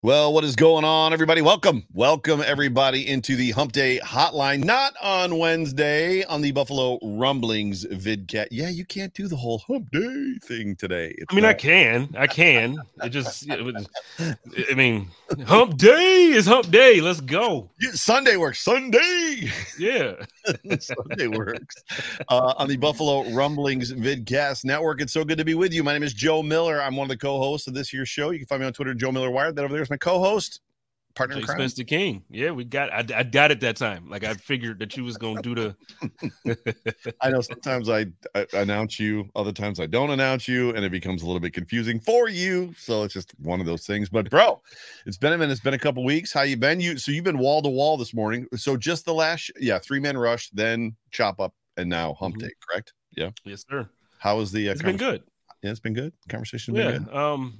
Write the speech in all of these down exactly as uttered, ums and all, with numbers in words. Well, what is going on, everybody? Welcome. Welcome, everybody, into the Hump Day Hotline. Not on Wednesday, on the Buffalo Rumblings vidcast. Yeah, you can't do the whole Hump Day thing today. It's I mean, not- I can. I can. It just, it was, I mean, Hump Day is Hump Day. Let's go. Yeah, Sunday works. Sunday. Yeah. Sunday works. Uh, on the Buffalo Rumblings vidcast network. It's so good to be with you. My name is Joe Miller. I'm one of the co-hosts of this year's show. You can find me on Twitter, Joe Miller Wired. That over there is my co-host, partner in crime, Spencer King. Yeah, we got. I, I got it that time. Like I figured that you was gonna do the. I know sometimes I, I announce you, other times I don't announce you, and it becomes a little bit confusing for you. So it's just one of those things. But bro, it's been a minute. It's been a couple weeks. How you been? You so you've been wall to wall this morning. So just the last, yeah, three man rush, then chop up, and now hump mm-hmm. day. Correct? Yeah. Yes, sir. How is the? Uh, it's been good. Yeah, it's been good. Conversation. Yeah. Been good. Um,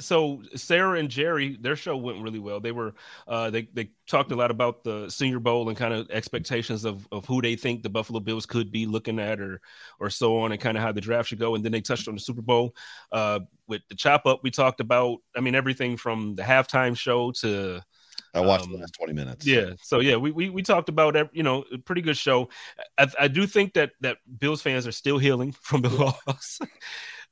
so Sarah and Jerry, their show went really well. They were, uh, they they talked a lot about the Senior Bowl and kind of expectations of of who they think the Buffalo Bills could be looking at, or or so on, and kind of how the draft should go. And then they touched on the Super Bowl. Uh, with the chop up, we talked about, I mean, everything from the halftime show to. I watched um, the last twenty minutes. Yeah. So, yeah, we we we talked about, you know, a pretty good show. I, I do think that that Bills fans are still healing from the loss.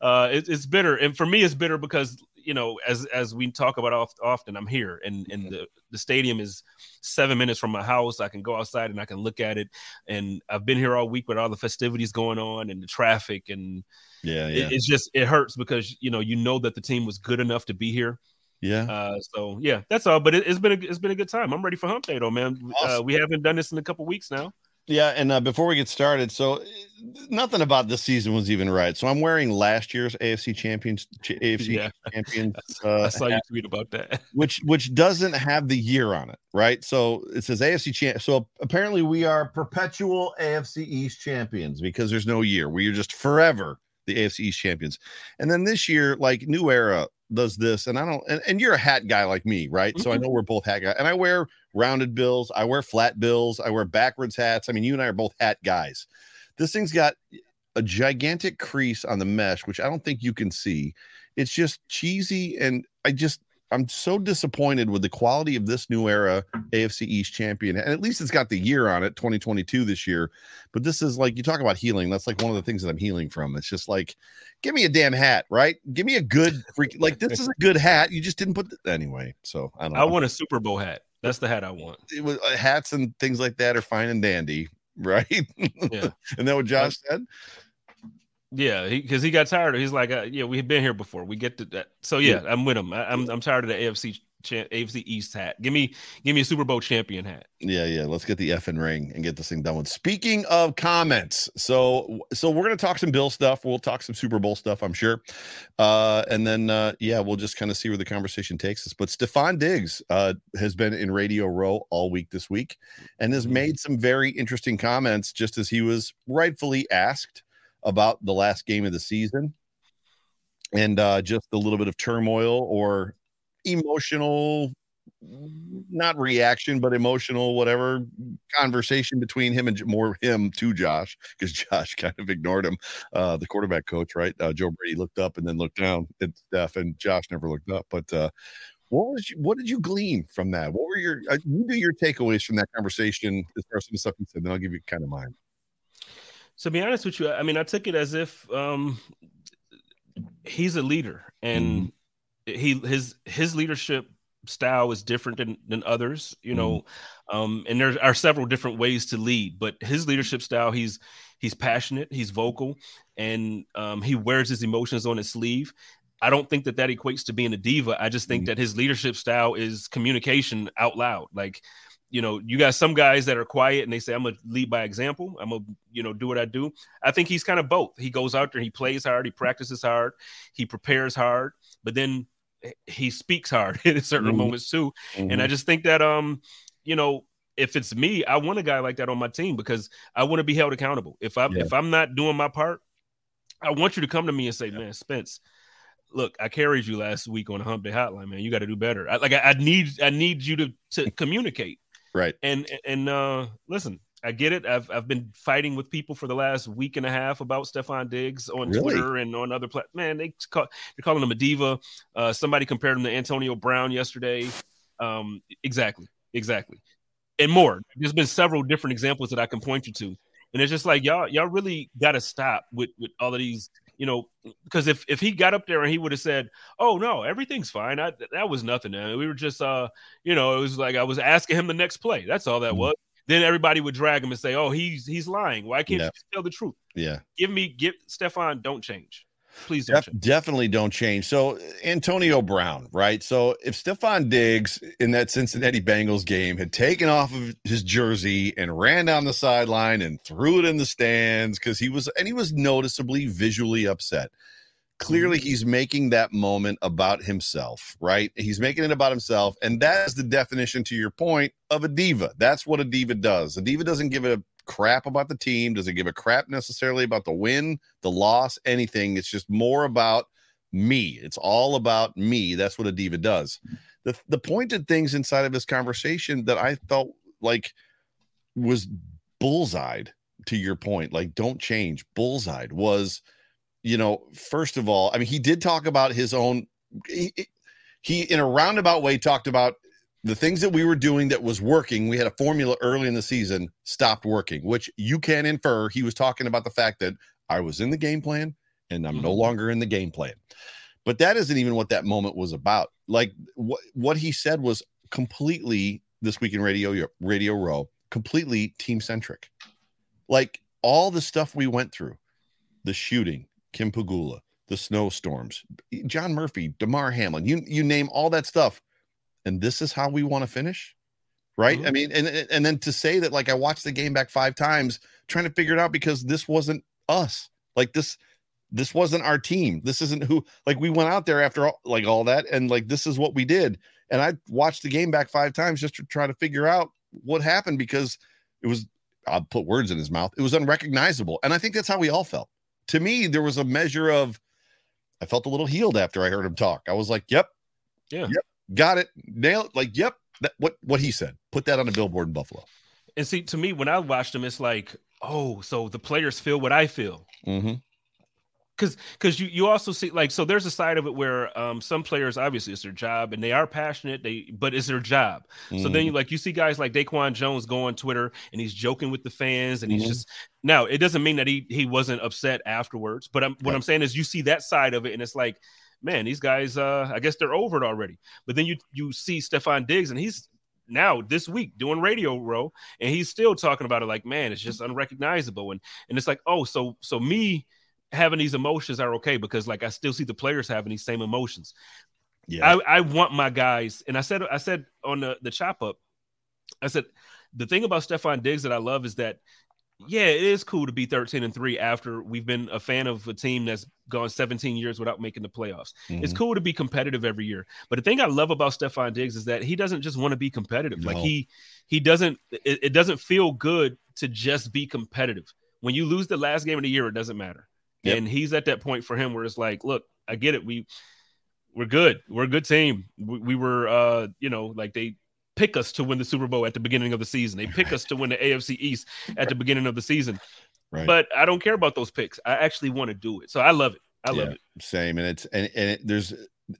uh, it, it's bitter. And for me, it's bitter because, you know, as as we talk about oft, often, I'm here and, and mm-hmm. the, the stadium is seven minutes from my house. I can go outside and I can look at it. And I've been here all week with all the festivities going on and the traffic. And yeah, yeah. It, it's just it hurts because, you know, you know that the team was good enough to be here. Yeah. Uh, so yeah, that's all. But it, it's been a, it's been a good time. I'm ready for Hump Day, though, man. Awesome. Uh, we haven't done this in a couple weeks now. Yeah, and uh, before we get started, so nothing about this season was even right. So I'm wearing last year's A F C champions, A F C yeah. champions. Uh, I saw you tweet about that, which which doesn't have the year on it, right? So it says A F C champ. So apparently we are perpetual A F C East champions because there's no year. We are just forever the A F C East champions. And then this year, like New Era does this, and I don't, and, and you're a hat guy like me, right? Mm-hmm. So I know we're both hat guys, and I wear rounded bills, I wear flat bills, I wear backwards hats. I mean, you and I are both hat guys. This thing's got a gigantic crease on the mesh, which I don't think you can see. It's just cheesy, and I just, I'm so disappointed with the quality of this New Era A F C East champion. And at least it's got the year on it, twenty twenty-two this year. But this is like, you talk about healing. That's like one of the things that I'm healing from. It's just like, give me a damn hat, right? Give me a good freak. Like, this is a good hat. You just didn't put the, anyway. So I don't know. I want a Super Bowl hat. That's the hat I want. It was uh, hats and things like that are fine and dandy, right? Yeah. Isn't that what Josh said? Yeah, because he, he got tired of. He's like, uh, yeah, we've been here before. We get to that. So yeah, yeah. I'm with him. I, I'm I'm tired of the A F C cha- A F C East hat. Give me give me a Super Bowl champion hat. Yeah, yeah. Let's get the effing ring and get this thing done with. Speaking of comments, so so we're gonna talk some Bill stuff. We'll talk some Super Bowl stuff, I'm sure. Uh, and then uh, yeah, we'll just kind of see where the conversation takes us. But Stefon Diggs uh, has been in Radio Row all week this week, and has made some very interesting comments, just as he was rightfully asked about the last game of the season. and uh, just a little bit of turmoil or emotional, not reaction, but emotional, whatever conversation between him and more him to Josh, because Josh kind of ignored him. Uh, the quarterback coach, right? Uh, Joe Brady looked up and then looked down at Steph, and Josh never looked up. But uh, what was you, what did you glean from that? What were your uh, you do your takeaways from that conversation as far as some stuff you said? Then I'll give you kind of mine. So, to be honest with you, I mean, I took it as if um, he's a leader, and mm. he his his leadership style is different than, than others, you know, mm. um, and there are several different ways to lead, but his leadership style, he's, he's passionate, he's vocal, and um, he wears his emotions on his sleeve. I don't think that that equates to being a diva. I just think mm. that his leadership style is communication out loud. Like, you know, you got some guys that are quiet and they say, I'm going to lead by example. I'm going to, you know, do what I do. I think he's kind of both. He goes out there, he plays hard, he practices hard, he prepares hard, but then he speaks hard in certain mm-hmm. moments too. Mm-hmm. And I just think that, um, you know, if it's me, I want a guy like that on my team because I want to be held accountable. If I'm, yeah. if I'm not doing my part, I want you to come to me and say, yeah. man, Spence, look, I carried you last week on the Hump Day Hotline, man, you got to do better. I, like I, I need, I need you to, to communicate. Right. And, and, uh, listen, I get it. I've, I've been fighting with people for the last week and a half about Stefon Diggs on really? Twitter and on other platforms. Man, they call, they're calling him a diva. Uh, somebody compared him to Antonio Brown yesterday. Um, exactly, exactly, and more. There's been several different examples that I can point you to, and it's just like y'all, y'all really got to stop with with all of these, you know, because if if he got up there and he would have said, "Oh no, everything's fine. I, that was nothing. Man. We were just, uh, you know, it was like I was asking him the next play. That's all that mm-hmm. was." Then everybody would drag him and say, "Oh, he's he's lying. Why can't yeah. you just tell the truth?" Yeah, give me, give Stefon. Don't change, please. Don't De- change. Definitely don't change. So Antonio Brown, right? So if Stefon Diggs in that Cincinnati Bengals game had taken off of his jersey and ran down the sideline and threw it in the stands because he was and he was noticeably visually upset. Clearly, he's making that moment about himself, right? He's making it about himself, and that is the definition, to your point, of a diva. That's what a diva does. A diva doesn't give a crap about the team, doesn't give a crap necessarily about the win, the loss, anything. It's just more about me. It's all about me. That's what a diva does. The, the pointed things inside of this conversation that I felt like was bullseyed, to your point, like don't change, bullseyed was – you know, first of all, I mean, he did talk about his own, he, he, in a roundabout way, talked about the things that we were doing that was working. We had a formula early in the season, stopped working, which you can infer. He was talking about the fact that I was in the game plan and I'm mm-hmm. no longer in the game plan. But that isn't even what that moment was about. Like what, what he said was completely, this week in Radio, Radio Row, completely team centric. Like all the stuff we went through, the shooting, Kim Pagula, the snowstorms, John Murphy, Damar Hamlin, you you name all that stuff. And this is how we want to finish, right? Mm-hmm. I mean, and and then to say that, like, I watched the game back five times trying to figure it out because this wasn't us. Like, this this wasn't our team. This isn't who, like, we went out there after all, like, all that, and, like, this is what we did. And I watched the game back five times just to try to figure out what happened because it was, I'll put words in his mouth, it was unrecognizable. And I think that's how we all felt. To me, there was a measure of, I felt a little healed after I heard him talk. I was like, yep, yeah, yep, got it, nailed it. Like, yep, that, what what he said. Put that on a billboard in Buffalo. And see, to me, when I watched him, it's like, oh, so the players feel what I feel. Mm-hmm. Because because you, you also see, like, so there's a side of it where um, some players, obviously, it's their job, and they are passionate, they but it's their job. Mm-hmm. So then, you like, you see guys like Daquan Jones go on Twitter, and he's joking with the fans, and mm-hmm. he's just – now, it doesn't mean that he he wasn't upset afterwards, but I'm, what right. I'm saying is you see that side of it, and it's like, man, these guys, uh, I guess they're over it already. But then you you see Stefon Diggs, and he's now this week doing Radio Row, and he's still talking about it like, man, it's just unrecognizable. And and it's like, oh, so so me – having these emotions are okay because, like, I still see the players having these same emotions. Yeah, I, I want my guys, and I said, I said on the, the chop up, I said the thing about Stefon Diggs that I love is that, yeah, it is cool to be thirteen and three after we've been a fan of a team that's gone seventeen years without making the playoffs. Mm-hmm. It's cool to be competitive every year, but the thing I love about Stefon Diggs is that he doesn't just want to be competitive. No. Like he, he doesn't. It, it doesn't feel good to just be competitive. When you lose the last game of the year, it doesn't matter. Yep. And he's at that point for him where it's like, look, I get it. We we're good. We're a good team. We, we were, uh, you know, like they pick us to win the Super Bowl at the beginning of the season. They pick right. us to win the A F C East at right. the beginning of the season. Right. But I don't care about those picks. I actually want to do it. So I love it. I love yeah, it. Same. And it's and, and it, there's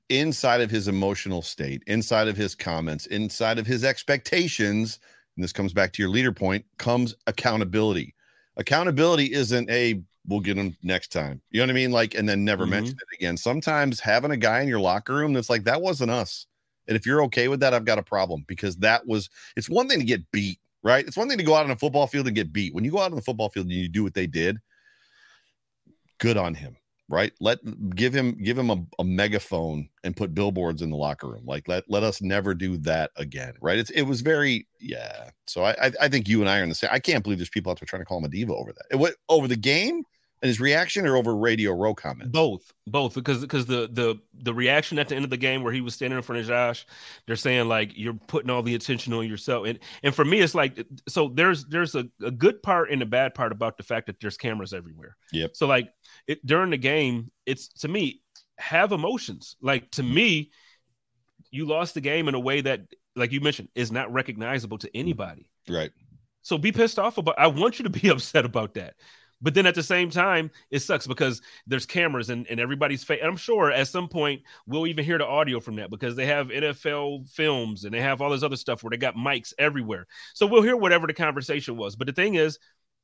inside of his emotional state, inside of his comments, inside of his expectations. And this comes back to your leader point, comes accountability. Accountability isn't a we'll get them next time. You know what I mean? Like, and then never mm-hmm. mention it again. Sometimes having a guy in your locker room that's like, that wasn't us. And if you're okay with that, I've got a problem, because that was, it's one thing to get beat, right? It's one thing to go out on a football field and get beat. When you go out on the football field and you do what they did, good on him, right? Let give him, give him a, a megaphone and put billboards in the locker room. Like let, let us never do that again. Right. It's, it was very, yeah. So I, I, I think you and I are in the same. I can't believe there's people out there trying to call him a diva over that. It went over the game and his reaction, or over Radio Row comments? Both, both, because because the the the reaction at the end of the game where he was standing in front of Josh, they're saying like, you're putting all the attention on yourself, and and for me it's like, so there's there's a, a good part and a bad part about the fact that there's cameras everywhere. Yep. So like it, during the game, it's to me have emotions. Like to me, you lost the game in a way that, like you mentioned, is not recognizable to anybody. Right. So be pissed off about. I want you to be upset about that. But then at the same time, it sucks because there's cameras and, and everybody's face. I'm sure at some point we'll even hear the audio from that, because they have N F L films and they have all this other stuff where they got mics everywhere. So we'll hear whatever the conversation was. But the thing is,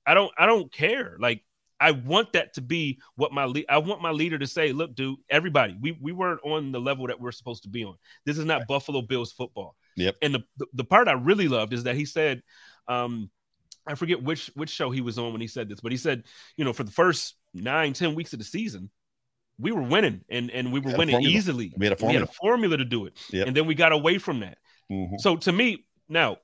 I don't I don't care. Like, I want that to be what my le- I want my leader to say, look, dude, everybody, we, we weren't on the level that we're supposed to be on. This is not right. Buffalo Bills football. Yep. And the, the part I really loved is that he said um, – I forget which which show he was on when he said this, but he said, you know, for the first nine, ten weeks of the season, we were winning and, and we were we winning formula. easily. We had a formula. We had a formula to do it. Yep. And then we got away from that. Mm-hmm. So to me, now,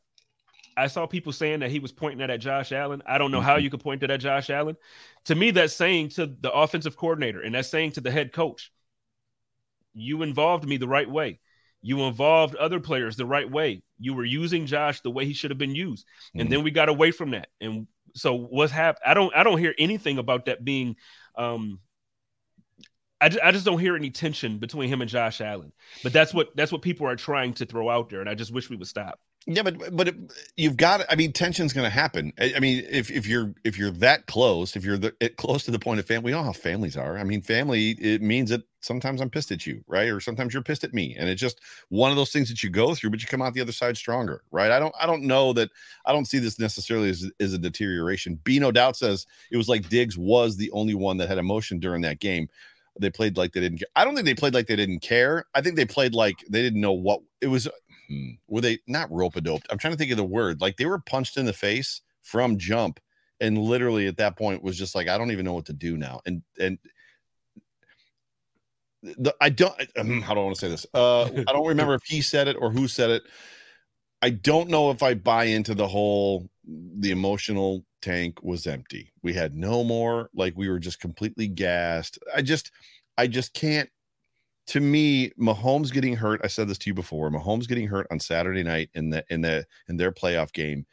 I saw people saying that he was pointing that at Josh Allen. I don't know mm-hmm. how you could point that at Josh Allen. To me, that's saying to the offensive coordinator and that's saying to the head coach, you involved me the right way. You involved other players the right way. You were using Josh the way he should have been used. And mm-hmm. then we got away from that. And so what's happened? I don't, I don't hear anything about that being, um, I, j- I just don't hear any tension between him and Josh Allen, but that's what, that's what people are trying to throw out there. And I just wish we would stop. Yeah. But, but it, you've got, I mean, tension's going to happen. I, I mean, if, if you're, if you're that close, if you're the, it, close to the point of family, we know how families are. I mean, family, it means that sometimes I'm pissed at you, right? Or sometimes you're pissed at me. And it's just one of those things that you go through, but you come out the other side stronger, right? I don't, I don't know that I don't see this necessarily as, as a deterioration. B No Doubt says it was like Diggs was the only one that had emotion during that game. They played like they didn't care. I don't think they played like they didn't care. I think they played like they didn't know what it was. Hmm, were they not rope-a-doped? I'm trying to think of the word. Like they were punched in the face from jump. And literally at that point was just like, I don't even know what to do now. And, and, The, I don't I don't want to say this. Uh, I don't remember if he said it or who said it. I don't know if I buy into the whole, the emotional tank was empty. We had no more, like we were just completely gassed. I just, I just can't. To me, Mahomes getting hurt. I said this to you before. Mahomes getting hurt on Saturday night in the in the in their playoff game.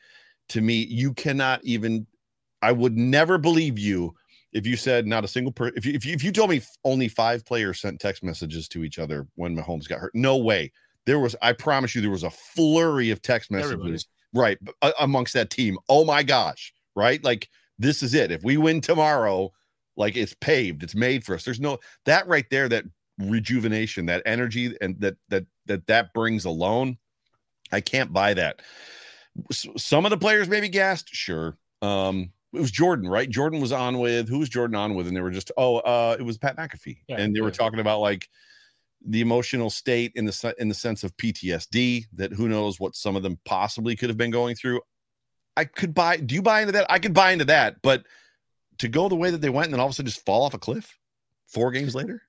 To me, you cannot even. I would never believe you. If you said not a single person, if you, if you if you told me only five players sent text messages to each other when Mahomes got hurt, no way. There was, I promise you, there was a flurry of text messages, Everybody. right, uh, amongst that team. Oh my gosh, right? Like this is it. If we win tomorrow, like it's paved, it's made for us. There's no that right there. That rejuvenation, that energy, and that that that that brings alone. I can't buy that. S- some of the players maybe gassed, sure. Um, It was Jordan, right? Jordan was on with, who was Jordan on with? And they were just, oh, uh, it was Pat McAfee. Yeah, and they yeah. were talking about like the emotional state in the, in the sense of P T S D, that who knows what some of them possibly could have been going through. I could buy, do you buy into that? I could buy into that, but to go the way that they went and then all of a sudden just fall off a cliff four games later.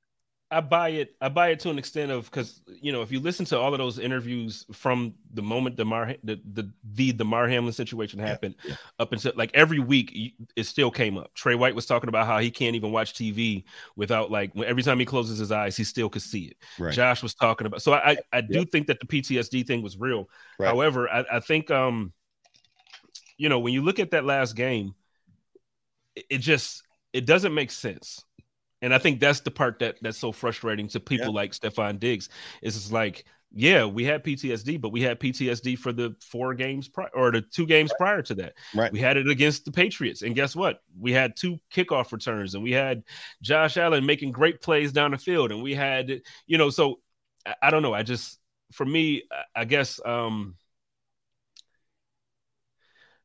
I buy it. I buy it to an extent of, because, you know, if you listen to all of those interviews from the moment Damar, the the the Damar Hamlin situation happened yeah, yeah. up until like every week, it still came up. Trey White was talking about how he can't even watch T V without like every time he closes his eyes, he still could see it. Right. Josh was talking about. So I, I, I do yeah. think that the P T S D thing was real. Right. However, I, I think, um, you know, when you look at that last game, it, it just it doesn't make sense. And I think that's the part that that's so frustrating to people yeah. like Stefon Diggs. Is it's like, yeah, we had P T S D, but we had P T S D for the four games prior or the two games right. prior to that. Right. We had it against the Patriots. And guess what? We had two kickoff returns and we had Josh Allen making great plays down the field. And we had, you know, so I, I don't know. I just, for me, I guess um,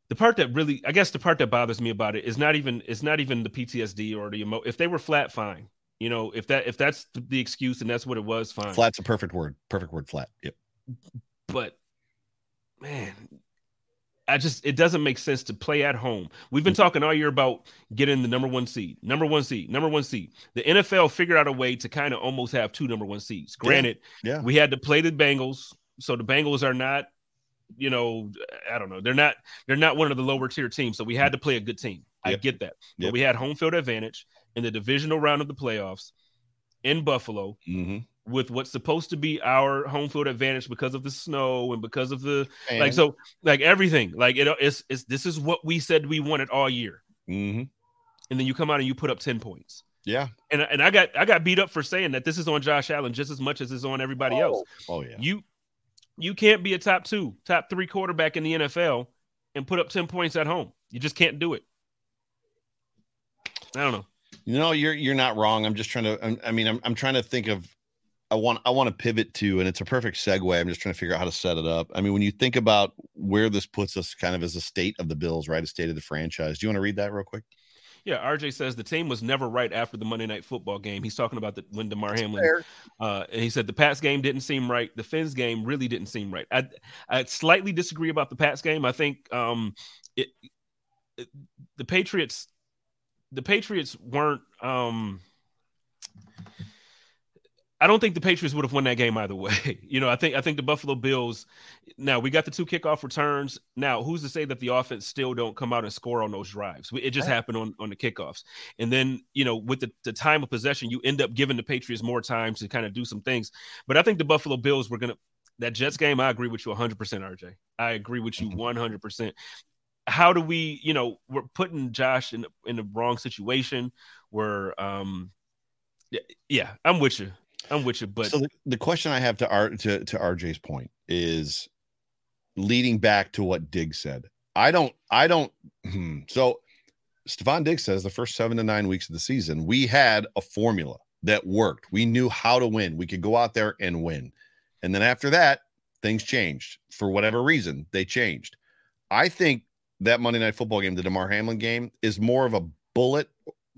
the part that really, I guess the part that bothers me about it is not even, it's not even the P T S D or the emo. If they were flat, fine. You know, if that if that's the excuse and that's what it was, fine. Flat's a perfect word. Perfect word, flat. Yep. But, man, I just it doesn't make sense to play at home. We've been talking all year about getting the number one seed, number one seed, number one seed. The N F L figured out a way to kind of almost have two number one seeds. Granted, yeah. Yeah. we had to play the Bengals, so the Bengals are not, you know, I don't know. They're not they're not one of the lower tier teams, so we had to play a good team. Yep. I get that. But yep. we had home field advantage in the divisional round of the playoffs in Buffalo mm-hmm. with what's supposed to be our home field advantage because of the snow and because of the and, like, so like everything, like it, it's, it's, this is what we said we wanted all year. Mm-hmm. And then you come out and you put up ten points. Yeah. And, and I got, I got beat up for saying that this is on Josh Allen just as much as it's on everybody oh. else. Oh yeah. You, you can't be a top two, top three quarterback in the N F L and put up ten points at home. You just can't do it. I don't know. No, you're you're not wrong. I'm just trying to. I'm, I mean, I'm I'm trying to think of. I want I want to pivot to, and it's a perfect segue. I'm just trying to figure out how to set it up. I mean, when you think about where this puts us, kind of as a state of the Bills, right? A state of the franchise. Do you want to read that real quick? Yeah, R J says the team was never right after the Monday Night Football game. He's talking about the, when Damar Hamlin. Uh, and he said the Pats game didn't seem right. The Fins game really didn't seem right. I I slightly disagree about the Pats game. I think um it, it the Patriots. The Patriots weren't um, – I don't think the Patriots would have won that game either way. You know, I think I think the Buffalo Bills – now, we got the two kickoff returns. Now, who's to say that the offense still don't come out and score on those drives? It just right. happened on, on the kickoffs. And then, you know, with the, the time of possession, you end up giving the Patriots more time to kind of do some things. But I think the Buffalo Bills were going to – that Jets game, I agree with you one hundred percent, R J. I agree with you one hundred percent. How do we, you know, we're putting Josh in in the wrong situation where, um, yeah, yeah, I'm with you. I'm with you. But so the, the question I have to, R, to, to R J's point is leading back to what Diggs said. I don't, I don't. Hmm. So Stefon Diggs says the first seven to nine weeks of the season, we had a formula that worked. We knew how to win. We could go out there and win. And then after that, things changed for whatever reason. They changed. I think that Monday Night Football game, the Damar Hamlin game, is more of a bullet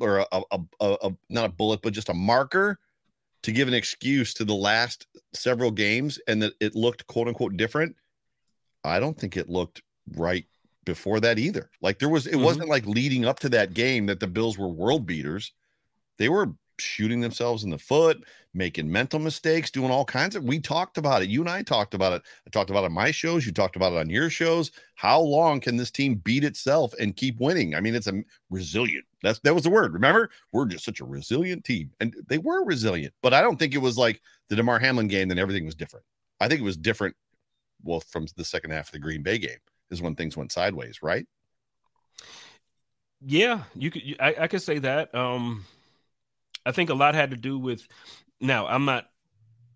or a, a, a, a not a bullet, but just a marker to give an excuse to the last several games and that it looked quote unquote different. I don't think it looked right before that either. Like there was, it mm-hmm. wasn't like leading up to that game that the Bills were world beaters. They were shooting themselves in the foot, making mental mistakes, doing all kinds of, we talked about it. You and I talked about it. I talked about it on my shows. You talked about it on your shows. How long can this team beat itself and keep winning? I mean, it's a resilient, that's, that was the word. Remember, we're just such a resilient team and they were resilient, but I don't think it was like the Damar Hamlin game. Then everything was different. I think it was different. Well, from the second half of the Green Bay game is when things went sideways. Right. Yeah, you could, I, I could say that. Um, I think a lot had to do with now I'm not,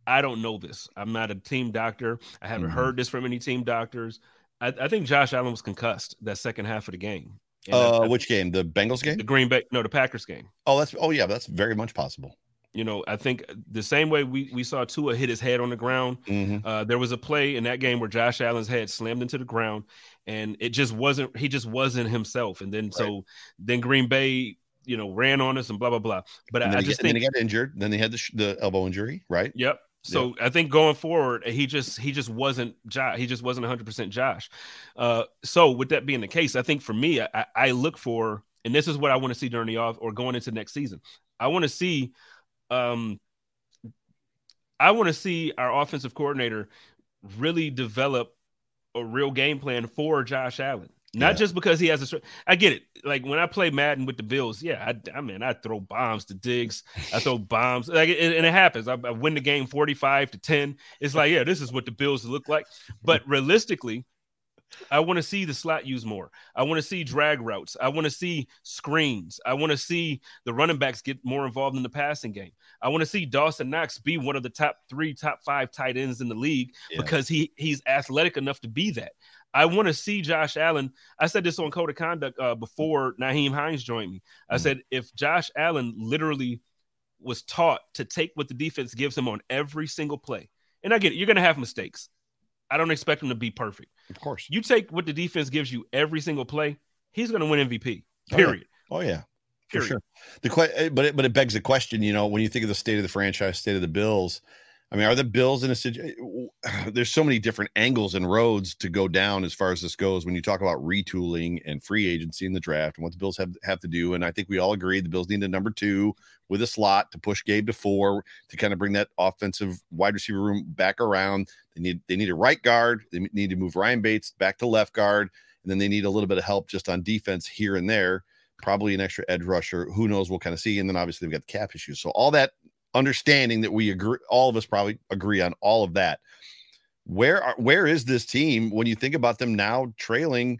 I don't know this. I'm not a team doctor. I haven't mm-hmm. heard this from any team doctors. I, I think Josh Allen was concussed that second half of the game. And uh, I, I, which game? The Bengals game? The Green Bay. No, the Packers game. Oh, that's, oh yeah. That's very much possible. You know, I think the same way we, we saw Tua hit his head on the ground. Mm-hmm. Uh, there was a play in that game where Josh Allen's head slammed into the ground and it just wasn't, he just wasn't himself. And then, right. so then Green Bay, you know, ran on us and blah, blah, blah. But I just get, think... then they got injured. Then they had the, sh- the elbow injury, right? Yep. So yep. I think going forward, he just he just wasn't Josh. He just wasn't one hundred percent Josh. Uh, so with that being the case, I think for me, I, I look for, and this is what I want to see during the off or going into next season. I want to see, um, I want to see our offensive coordinator really develop a real game plan for Josh Allen. Not yeah. just because he has a – I get it. Like, when I play Madden with the Bills, yeah, I, I mean, I throw bombs to Diggs. I throw bombs. like, it, And it happens. I, I win the game forty-five to ten. It's like, yeah, this is what the Bills look like. But realistically, I want to see the slot used more. I want to see drag routes. I want to see screens. I want to see the running backs get more involved in the passing game. I want to see Dawson Knox be one of the top three, top five tight ends in the league yeah. because he he's athletic enough to be that. I want to see Josh Allen. I said this on Code of Conduct uh, before Nyheim Hines joined me. I mm-hmm. said, if Josh Allen literally was taught to take what the defense gives him on every single play, and I get it, you're going to have mistakes. I don't expect him to be perfect. Of course. You take what the defense gives you every single play, he's going to win M V P, period. Oh, yeah. Oh, yeah. Period. For sure. The que- but, it, but it begs the question, you know, when you think of the state of the franchise, state of the Bills, I mean, are the Bills in a situation? There's so many different angles and roads to go down as far as this goes when you talk about retooling and free agency in the draft and what the Bills have, have to do. And I think we all agree the Bills need a number two with a slot to push Gabe to four to kind of bring that offensive wide receiver room back around. They need they need a right guard. They need to move Ryan Bates back to left guard. And then they need a little bit of help just on defense here and there, probably an extra edge rusher. Who knows what kind of see. And then obviously we've got the cap issues. So all that, understanding that we agree, all of us probably agree on all of that. Where are, where is this team when you think about them now trailing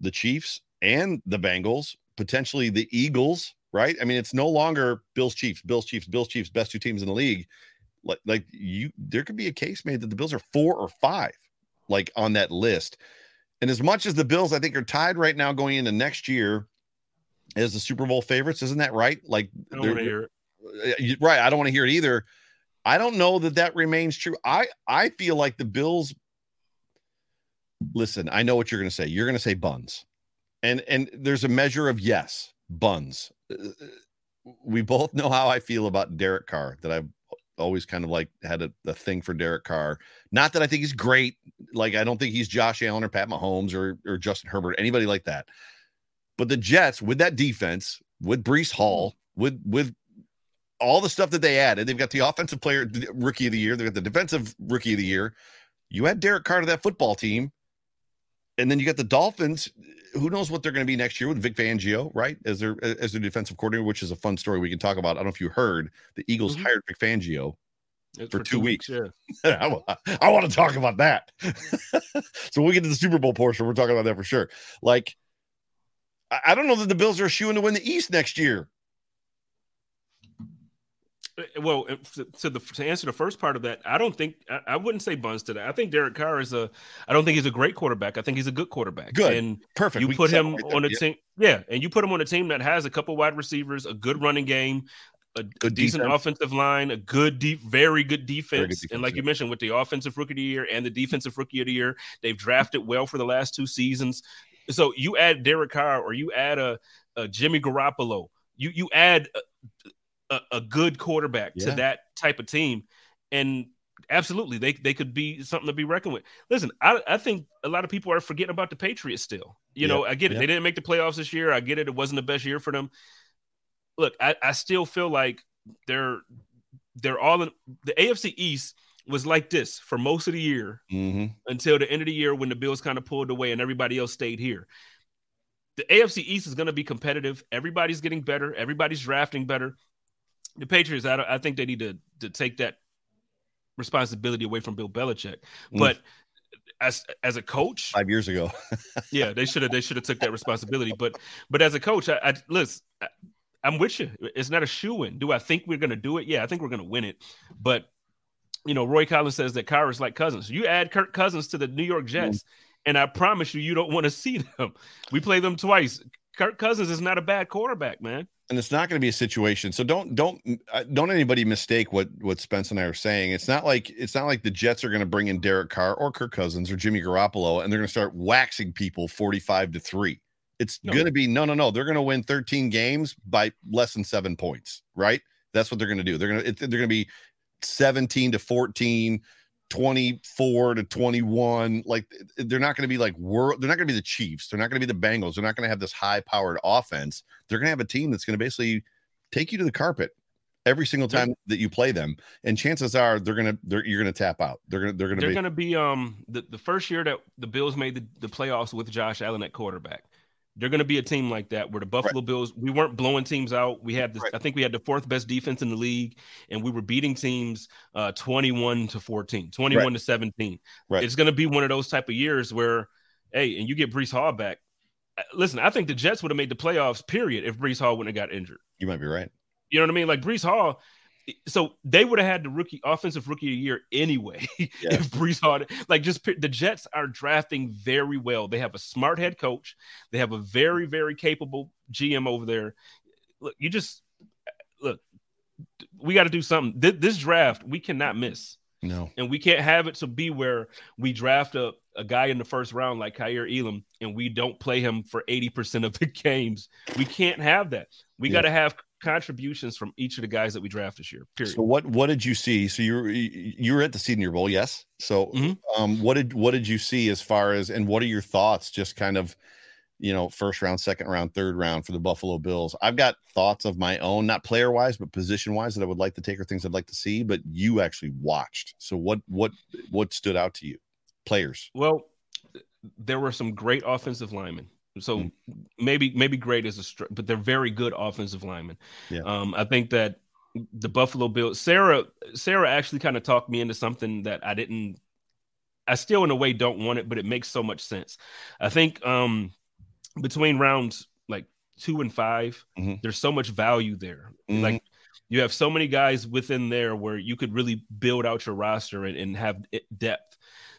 the Chiefs and the Bengals, potentially the Eagles, right? I mean, it's no longer Bills, Chiefs, Bills, Chiefs, Bills, Chiefs, best two teams in the league. Like, like you, there could be a case made that the Bills are four or five, like on that list. And as much as the Bills, I think, are tied right now going into next year as the Super Bowl favorites, isn't that right? Like, I don't want to hear it. Right, I don't want to hear it either. I don't know that that remains true. I, I feel like the Bills. Listen, I know what you're going to say. You're going to say buns, and and there's a measure of yes, buns. We both know how I feel about Derek Carr. That I've always kind of like had a, a thing for Derek Carr. Not that I think he's great. Like I don't think he's Josh Allen or Pat Mahomes or or Justin Herbert, anybody like that. But the Jets with that defense, with Breece Hall, with with all the stuff that they added, they've got the offensive player rookie of the year. They've got the defensive rookie of the year. You add Derek Carr to that football team. And then you got the Dolphins. Who knows what they're going to be next year with Vic Fangio, right? As their, as their defensive coordinator, which is a fun story we can talk about. I don't know if you heard the Eagles mm-hmm. hired Vic Fangio it's for, for two, two weeks. weeks yeah. I, I want to talk about that. So we'll get to the Super Bowl portion. We're talking about that for sure. Like, I, I don't know that the Bills are a shoo-in to win the East next year. Well, to, the, to answer the first part of that, I don't think I, I wouldn't say buns to that. I think Derek Carr is a. I don't think he's a great quarterback. I think he's a good quarterback. Good, and perfect. You we put him on a yeah. team, yeah, and you put him on a team that has a couple wide receivers, a good running game, a good decent defense. offensive line, a good deep, very good defense, very good defense and like yeah. you mentioned, with the offensive rookie of the year and the defensive rookie of the year, they've drafted well for the last two seasons. So you add Derek Carr, or you add a, a Jimmy Garoppolo, you you add. A, A, a good quarterback yeah. to that type of team. And absolutely, they they could be something to be reckoned with. Listen, I, I think a lot of people are forgetting about the Patriots still. You yeah. know, I get it. Yeah. They didn't make the playoffs this year. I get it. It wasn't the best year for them. Look, I, I still feel like they're they're all in the A F C East was like this for most of the year mm-hmm. until the end of the year when the Bills kind of pulled away and everybody else stayed here. The A F C East is going to be competitive. Everybody's getting better. Everybody's drafting better. The Patriots, I, don't, I think they need to, to take that responsibility away from Bill Belichick. But mm. as as a coach, five years ago, yeah, they should have they should have took that responsibility. But but as a coach, I, I listen, I, I'm with you. It's not a shoo-in. Do I think we're going to do it? Yeah, I think we're going to win it. But you know, Roy Collins says that Kyra is like Cousins. You add Kirk Cousins to the New York Jets, mm. and I promise you, you don't want to see them. We play them twice. Kirk Cousins is not a bad quarterback, man. And it's not going to be a situation. So don't don't don't anybody mistake what what Spence and I are saying. It's not like it's not like the Jets are going to bring in Derek Carr or Kirk Cousins or Jimmy Garoppolo and they're going to start waxing people forty-five to three. It's no. going to be no no no. They're going to win thirteen games by less than seven points, right? That's what they're going to do. They're going to they're going to be seventeen to fourteen, twenty-four to twenty-one. Like they're not going to be like world. They're not going to be the Chiefs. They're not going to be the Bengals. They're not going to have this high powered offense. They're going to have a team that's going to basically take you to the carpet every single time that you play them. And chances are they're going to, they're, you're going to tap out. They're going to, they're going to, they're going to be, um, the, the first year that the Bills made the, the playoffs with Josh Allen at quarterback, they're going to be a team like that where the Buffalo right. Bills, we weren't blowing teams out. We had, this, right. I think we had the fourth best defense in the league and we were beating teams uh, twenty-one to fourteen, twenty-one right. to seventeen. Right. It's going to be one of those type of years where hey, and you get Breece Hall back. Listen, I think the Jets would have made the playoffs, period, if Breece Hall wouldn't have got injured. You might be right. You know what I mean? Like, Breece Hall, so they would have had the rookie offensive rookie of the year anyway. Yeah. If Breece Hall, like, just the Jets are drafting very well. They have a smart head coach. They have a very, very capable G M over there. Look, you just look, we got to do something. Th- this draft, we cannot miss. No. And we can't have it to be where we draft a, a guy in the first round like Khair Elam and we don't play him for eighty percent of the games. We can't have that. We yeah. got to have contributions from each of the guys that we draft this year, period. So what what did you see? So you were, you were at the Senior Bowl, yes? So mm-hmm. um, what did what did you see as far as, and what are your thoughts just kind of, you know, first round, second round, third round for the Buffalo Bills? I've got thoughts of my own, not player wise, but position wise that I would like to take or things I'd like to see, but you actually watched. So what, what, what stood out to you players? Well, there were some great offensive linemen. So mm-hmm. maybe, maybe great is a, str- but they're very good offensive linemen. Yeah. Um, I think that the Buffalo Bills, Sarah, Sarah actually kind of talked me into something that I didn't, I still in a way don't want it, but it makes so much sense. I think, um, between rounds like two and five, mm-hmm. there's so much value there. Mm-hmm. Like you have so many guys within there where you could really build out your roster and, and have depth.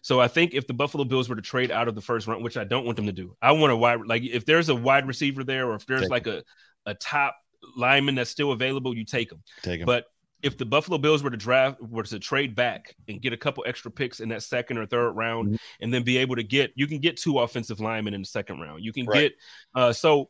So I think if the Buffalo Bills were to trade out of the first round, which I don't want them to do, I want a wide, like if there's a wide receiver there, or if there's take like a, a top lineman that's still available, you take them. Take them. But if the Buffalo Bills were to draft, were to trade back and get a couple extra picks in that second or third round, mm-hmm. and then be able to get, you can get two offensive linemen in the second round. You can right. get, uh, so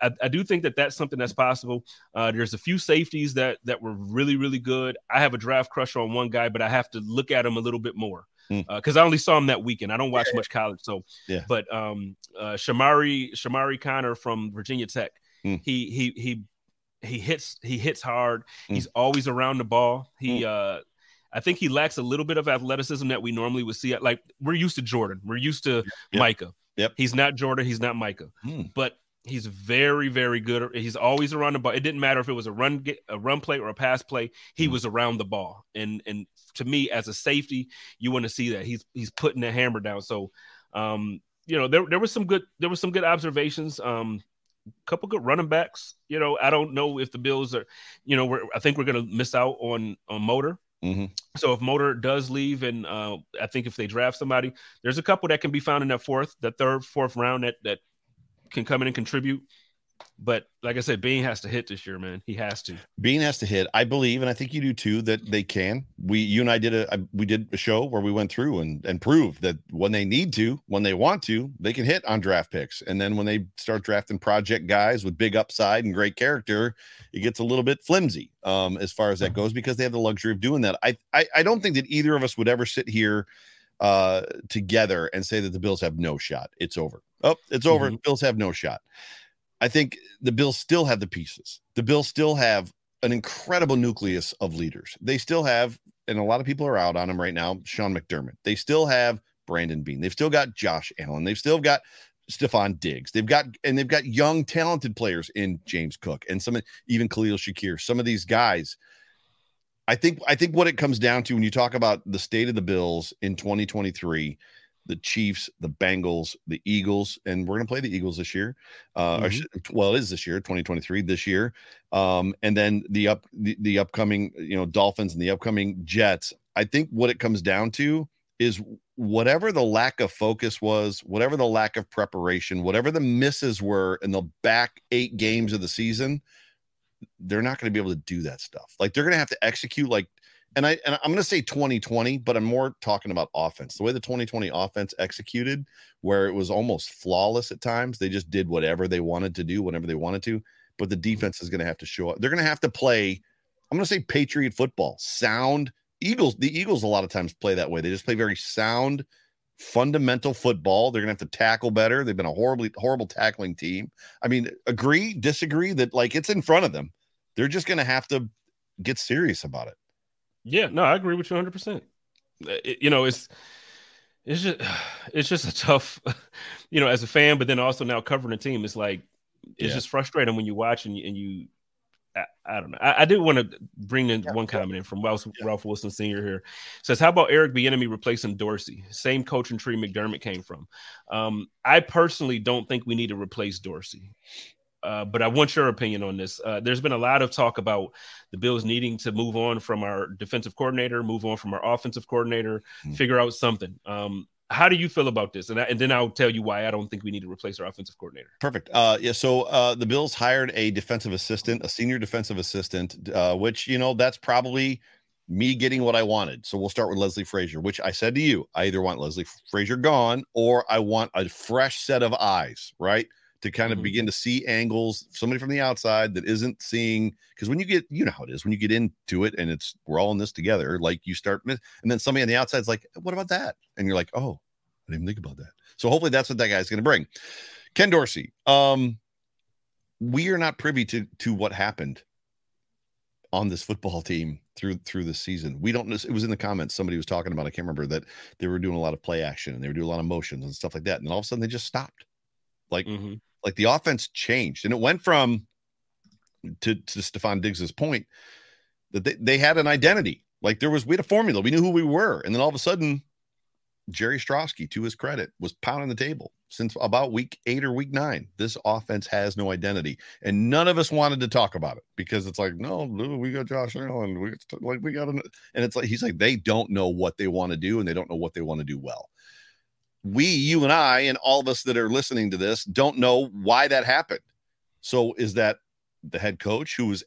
I, I do think that that's something that's possible. Uh, there's a few safeties that that were really, really good. I have a draft crush on one guy, but I have to look at him a little bit more because mm. uh, I only saw him that weekend. I don't watch yeah. much college, so. Yeah. But um, uh, Shamari Shamari Connor from Virginia Tech, mm. he he he. He hits, he hits hard. Mm. He's always around the ball. He, mm. uh, I think he lacks a little bit of athleticism that we normally would see. Like we're used to Jordan. We're used to yep. Micah. Yep. He's not Jordan. He's not Micah, mm. but he's very, very good. He's always around the ball. It didn't matter if it was a run, a run play or a pass play. He mm. was around the ball. And, and to me as a safety, you want to see that he's, he's putting the hammer down. So, um, you know, there, there was some good, there was some good observations. Um, couple good running backs. You know, I don't know if the Bills are, you know, we're, I think we're going to miss out on, on Motor. Mm-hmm. So if Motor does leave, and uh, I think if they draft somebody, there's a couple that can be found in that fourth, that third, fourth round that, that can come in and contribute. But like I said, Bean has to hit this year, man. He has to. Bean has to hit. I believe, and I think you do too, that they can. We, you and I did a, we did a show where we went through and, and proved that when they need to, when they want to, they can hit on draft picks. And then when they start drafting project guys with big upside and great character, it gets a little bit flimsy um, as far as that goes, because they have the luxury of doing that. I, I, I don't think that either of us would ever sit here uh, together and say that the Bills have no shot. It's over. Oh, it's over. Mm-hmm. The Bills have no shot. I think the Bills still have the pieces. The Bills still have an incredible nucleus of leaders. They still have, and a lot of people are out on him right now, Sean McDermott. They still have Brandon Beane. They've still got Josh Allen. They've still got Stefon Diggs. They've got, and they've got young, talented players in James Cook and some, even Khalil Shakir. Some of these guys, I think, I think what it comes down to when you talk about the state of the Bills in twenty twenty-three, the Chiefs, the Bengals, the Eagles, and we're going to play the Eagles this year. Uh, mm-hmm. or, well, it is this year, twenty twenty-three, this year. Um, and then the up the, the upcoming, you know, Dolphins and the upcoming Jets. I think what it comes down to is whatever the lack of focus was, whatever the lack of preparation, whatever the misses were in the back eight games of the season, they're not going to be able to do that stuff. Like they're going to have to execute like, And, I, and I'm going to say twenty twenty, but I'm more talking about offense. The way the twenty twenty offense executed, where it was almost flawless at times, they just did whatever they wanted to do, whenever they wanted to. But the defense is going to have to show up. They're going to have to play, I'm going to say Patriot football, sound. Eagles, the Eagles a lot of times play that way. They just play very sound, fundamental football. They're going to have to tackle better. They've been a horribly, horrible tackling team. I mean, agree, disagree that like it's in front of them. They're just going to have to get serious about it. Yeah, no, I agree with you one hundred percent. It, you know, it's it's just it's just a tough, you know, as a fan, but then also now covering a team, it's like it's yeah. just frustrating when you watch and you, and you I, I don't know. I, I do want to bring in yeah, one comment yeah. in from Ralph, yeah. Ralph Wilson Senior here. It says, how about Eric Bieniemy replacing Dorsey? Same coaching tree McDermott came from. Um, I personally don't think we need to replace Dorsey. Uh, but I want your opinion on this. Uh, there's been a lot of talk about the Bills needing to move on from our defensive coordinator, move on from our offensive coordinator, mm-hmm. figure out something. Um, how do you feel about this? And, I, and then I'll tell you why I don't think we need to replace our offensive coordinator. Perfect. Uh, yeah. So uh, the Bills hired a defensive assistant, a senior defensive assistant, uh, which, you know, that's probably me getting what I wanted. So we'll start with Leslie Frazier, which I said to you, I either want Leslie Frazier gone or I want a fresh set of eyes, right? To kind of mm-hmm. begin to see angles, somebody from the outside that isn't seeing, because when you get, you know how it is, when you get into it and it's, we're all in this together, like you start, and then somebody on the outside's like, what about that? And you're like, oh, I didn't even think about that. So hopefully that's what that guy's going to bring. Ken Dorsey, um, we are not privy to to what happened on this football team through through the season. We don't know. It was in the comments. Somebody was talking about, I can't remember, that they were doing a lot of play action and they were doing a lot of motions and stuff like that. And then all of a sudden they just stopped. Like, mm-hmm. like the offense changed, and it went from to, to Stefon Diggs's point that they, they had an identity. Like there was, we had a formula. We knew who we were. And then all of a sudden, Jerry Strosky, to his credit, was pounding the table since about week eight or week nine. This offense has no identity, and none of us wanted to talk about it because it's like, no, we got Josh Allen. We got, like we got an, and it's like, he's like, they don't know what they want to do, and they don't know what they want to do well. We, you and I, and all of us that are listening to this don't know why that happened. So is that the head coach who was,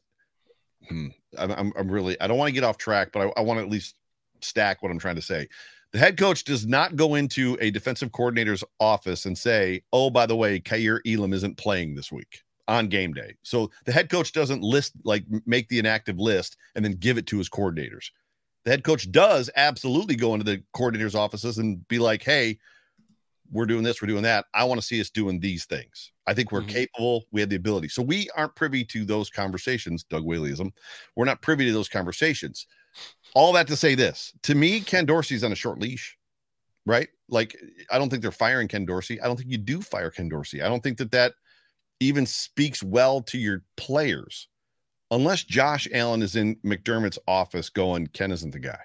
hmm, I'm, I'm really, I don't want to get off track, but I, I want to at least stack what I'm trying to say. The head coach does not go into a defensive coordinator's office and say, oh, by the way, Kair Elam isn't playing this week on game day. So the head coach doesn't list, like make the inactive list and then give it to his coordinators. The head coach does absolutely go into the coordinator's offices and be like, hey, we're doing this, we're doing that. I want to see us doing these things. I think we're mm-hmm. capable. We have the ability. So we aren't privy to those conversations, Doug Whaleyism. We're not privy to those conversations. All that to say this, to me, Ken Dorsey's on a short leash, right? Like, I don't think they're firing Ken Dorsey. I don't think you do fire Ken Dorsey. I don't think that that even speaks well to your players unless Josh Allen is in McDermott's office going, Ken isn't the guy.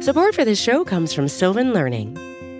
Support for this show comes from Sylvan Learning.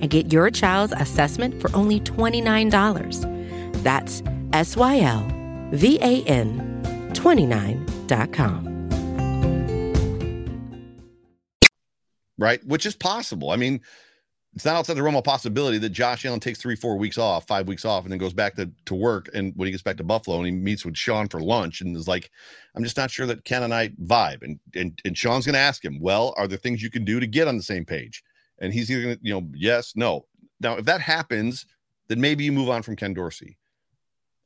and get your child's assessment for only twenty-nine dollars. That's S Y L V A N twenty-nine dot com. Right, which is possible. I mean, it's not outside the realm of possibility that Josh Allen takes three, four weeks off, five weeks off, and then goes back to, to work. And when he gets back to Buffalo and he meets with Sean for lunch and is like, I'm just not sure that Ken and I vibe. And, and, and Sean's going to ask him, well, are there things you can do to get on the same page? And he's either going to, you know, yes, no. Now, if that happens, then maybe you move on from Ken Dorsey.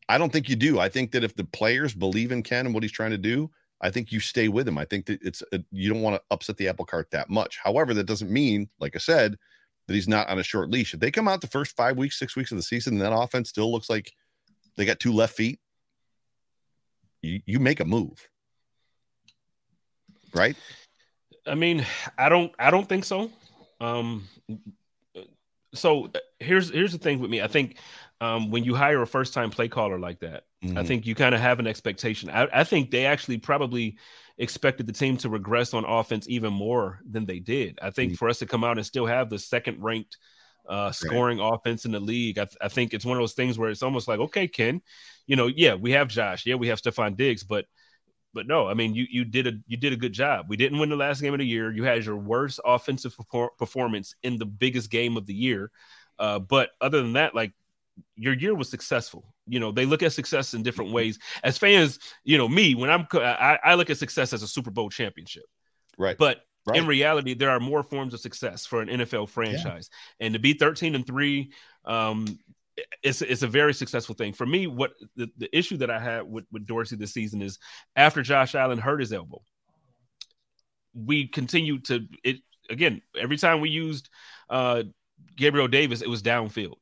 I don't think you do. I think that if the players believe in Ken and what he's trying to do, I think you stay with him. I think that it's a, you don't want to upset the apple cart that much. However, that doesn't mean, like I said, that he's not on a short leash. If they come out the first five weeks, six weeks of the season, and that offense still looks like they got two left feet, you, you make a move, right? I mean, I don't, I don't think so. Um, so here's, here's the thing with me. I think, um, when you hire a first time play caller like that, mm-hmm. I think you kind of have an expectation. I, I think they actually probably expected the team to regress on offense even more than they did. I think mm-hmm. for us to come out and still have the second ranked, uh, scoring right. offense in the league, I, th- I think it's one of those things where it's almost like, okay, Ken, you know, yeah, we have Josh. Yeah. We have Stefon Diggs, but But no, I mean, you you did a you did a good job. We didn't win the last game of the year. You had your worst offensive perfor- performance in the biggest game of the year. Uh, but other than that, like, your year was successful. You know, they look at success in different ways. As fans, you know, me, when I'm I, I look at success as a Super Bowl championship. Right. But right. in reality, there are more forms of success for an N F L franchise. Yeah. And to be thirteen and three, um, it's it's a very successful thing. For me, what the, the issue that I had with, with Dorsey this season is after Josh Allen hurt his elbow, we continued to it again. Every time we used uh, Gabriel Davis, it was downfield.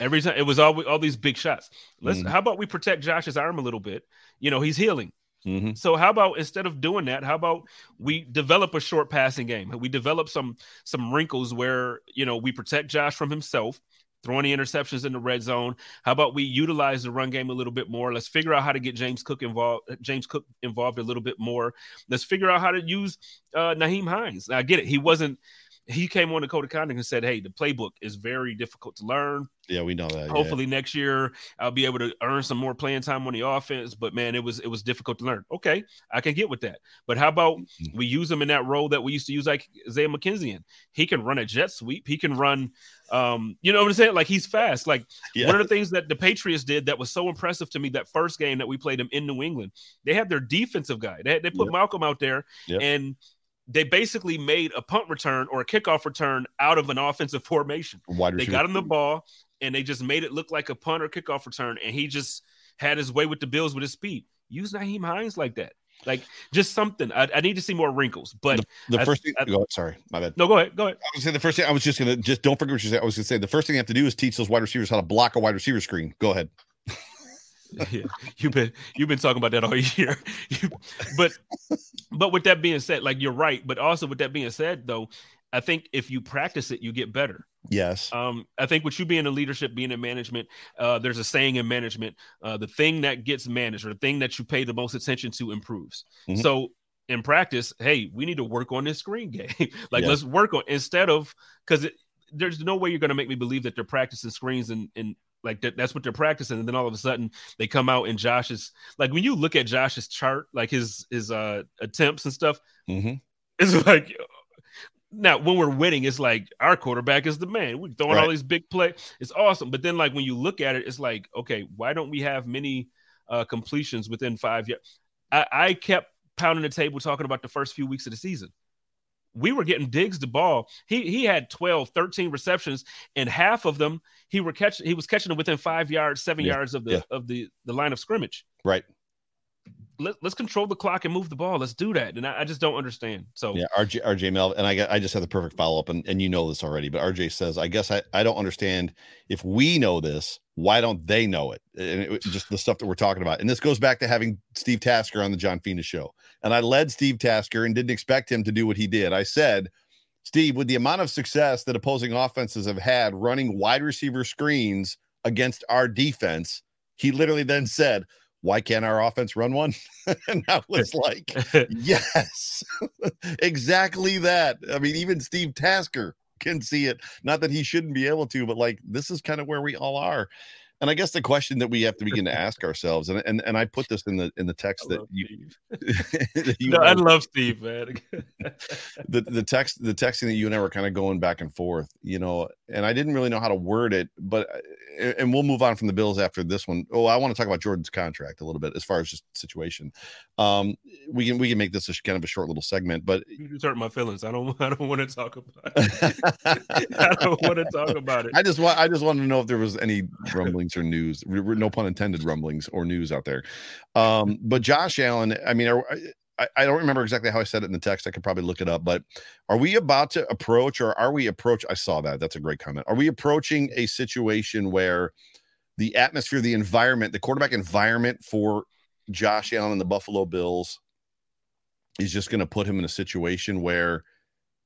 Every time it was all all these big shots. Let's mm-hmm. how about we protect Josh's arm a little bit? You know, he's healing. Mm-hmm. So how about instead of doing that, how about we develop a short passing game? We develop some some wrinkles where, you know, we protect Josh from himself, throwing the interceptions in the red zone. How about we utilize the run game a little bit more? Let's figure out how to get James Cook involved, James Cook involved a little bit more. Let's figure out how to use uh, Nyheim Hines. Now, I get it. He wasn't. He came on to Code of Conduct and said, hey, the playbook is very difficult to learn. Yeah, we know that. Hopefully yeah. next year I'll be able to earn some more playing time on the offense. But, man, it was it was difficult to learn. Okay, I can get with that. But how about we use him in that role that we used to use like Isaiah McKenzie in? He can run a jet sweep. He can run um, – you know what I'm saying? Like, he's fast. Like, yeah. one of the things that the Patriots did that was so impressive to me that first game that we played them in New England, they had their defensive guy. They, had, they put yep. Malcolm out there yep. and – they basically made a punt return or a kickoff return out of an offensive formation. They got him the ball, and they just made it look like a punt or kickoff return, and he just had his way with the Bills with his speed. Use Nyheim Hines like that. Like, just something. I, I need to see more wrinkles. But the, the first I, thing, I, oh, sorry, my bad. No, go ahead. Go ahead. I was gonna say the first thing. I was just gonna just don't forget what you said. I was gonna say the first thing you have to do is teach those wide receivers how to block a wide receiver screen. Go ahead. yeah, you've been you've been talking about that all year. You, but but with that being said, like, you're right. But also with that being said, though, I think if you practice it, you get better. Yes. Um, I think with you being in leadership, being in management, uh, there's a saying in management, uh, the thing that gets managed or the thing that you pay the most attention to improves. Mm-hmm. So in practice, hey, we need to work on this screen game. like yeah. let's work on instead of because there's no way you're going to make me believe that they're practicing screens and and. Like that, that's what they're practicing. And then all of a sudden they come out and Josh is like, when you look at Josh's chart, like his, his uh, attempts and stuff, mm-hmm. it's like, now when we're winning, it's like our quarterback is the man. We're throwing right. all these big plays. It's awesome. But then like, when you look at it, it's like, okay, why don't we have many uh, completions within five yards? I, I kept pounding the table talking about the first few weeks of the season. We were getting Diggs the ball. He he had twelve, thirteen receptions, and half of them he were catching. He was catching them within five yards, seven yeah, yards of the yeah. of the, the line of scrimmage. Right. Let, let's control the clock and move the ball. Let's do that. And I, I just don't understand. So yeah, R J Melvin, and I got, I just had the perfect follow up, and, and you know this already. But R J says, I guess I, I don't understand. If we know this, why don't they know it? And it, just the stuff that we're talking about. And this goes back to having Steve Tasker on the John Fina show. And I led Steve Tasker and didn't expect him to do what he did. I said, Steve, with the amount of success that opposing offenses have had running wide receiver screens against our defense, he literally then said, why can't our offense run one? And I was like, yes, exactly that. I mean, even Steve Tasker can see it. Not that he shouldn't be able to, but like, this is kind of where we all are. And I guess the question that we have to begin to ask ourselves, and and, and I put this in the in the text that you, that you no, I love Steve, man. the the text the texting that you and I were kind of going back and forth, you know, and I didn't really know how to word it, but and we'll move on from the Bills after this one. Oh, I want to talk about Jordan's contract a little bit as far as just situation. Um, we can we can make this a, kind of a short little segment, but you just hurt my feelings. I don't I don't want to talk about it. I don't want to talk about it. I just want I just wanted to know if there was any rumbling. Or news, no pun intended, rumblings or news out there. Um, but Josh Allen, I mean, are, I, I don't remember exactly how I said it in the text. I could probably look it up, but are we about to approach or are we approach? I saw that. That's a great comment. Are we approaching a situation where the atmosphere, the environment, the quarterback environment for Josh Allen and the Buffalo Bills is just going to put him in a situation where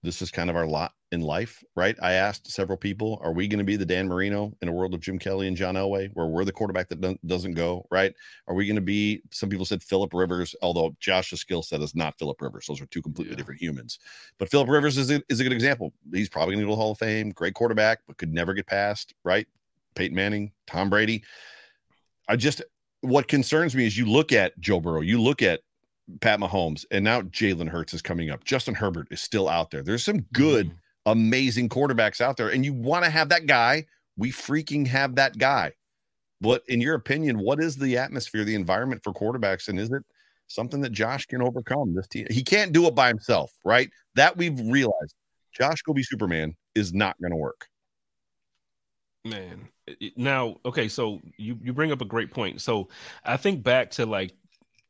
this is kind of our lot in life, right? I asked several people, are we going to be the Dan Marino in a world of Jim Kelly and John Elway, where we're the quarterback that doesn't go, right? Are we going to be, some people said Phillip Rivers, although Josh's skill set is not Phillip Rivers. Those are two completely yeah. different humans. But Phillip Rivers is a, is a good example. He's probably going to go to the Hall of Fame, great quarterback, but could never get past, right? Peyton Manning, Tom Brady. I just, what concerns me is you look at Joe Burrow, you look at Pat Mahomes, and now Jalen Hurts is coming up. Justin Herbert is still out there. There's some good, mm. amazing quarterbacks out there, and you want to have that guy. We freaking have that guy. But in your opinion, what is the atmosphere, the environment for quarterbacks, and is it something that Josh can overcome? This team, he can't do it by himself, right? That we've realized. Josh, go be Superman is not going to work. Man. Now, okay, so you, you bring up a great point. So I think back to like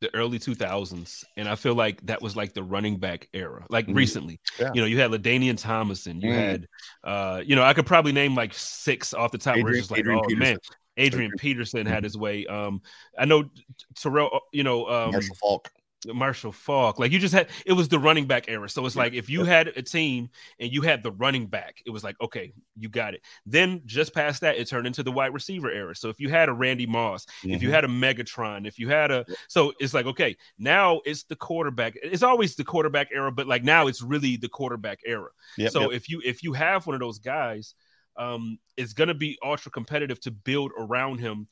the early two thousands, and I feel like that was like the running back era, like mm-hmm. recently. Yeah. You know, you had LaDainian Tomlinson. You mm-hmm. had, uh, you know, I could probably name like six off the top. Adrian, where it's just like, Adrian oh, Peterson. man, Adrian Peterson mm-hmm. had his way. Um, I know Terrell, you know. Um, Marshall Faulk. Marshall Faulk. Like you just had, it was the running back era. So it's yeah. like if you yeah. had a team and you had the running back, it was like, okay, you got it. Then just past that, it turned into the wide receiver era. So if you had a Randy Moss, mm-hmm. if you had a Megatron, if you had a, yeah. so it's like, okay, now it's the quarterback. It's always the quarterback era, but like now it's really the quarterback era. Yep, so yep. if you, if you have one of those guys, um, it's going to be ultra competitive to build around him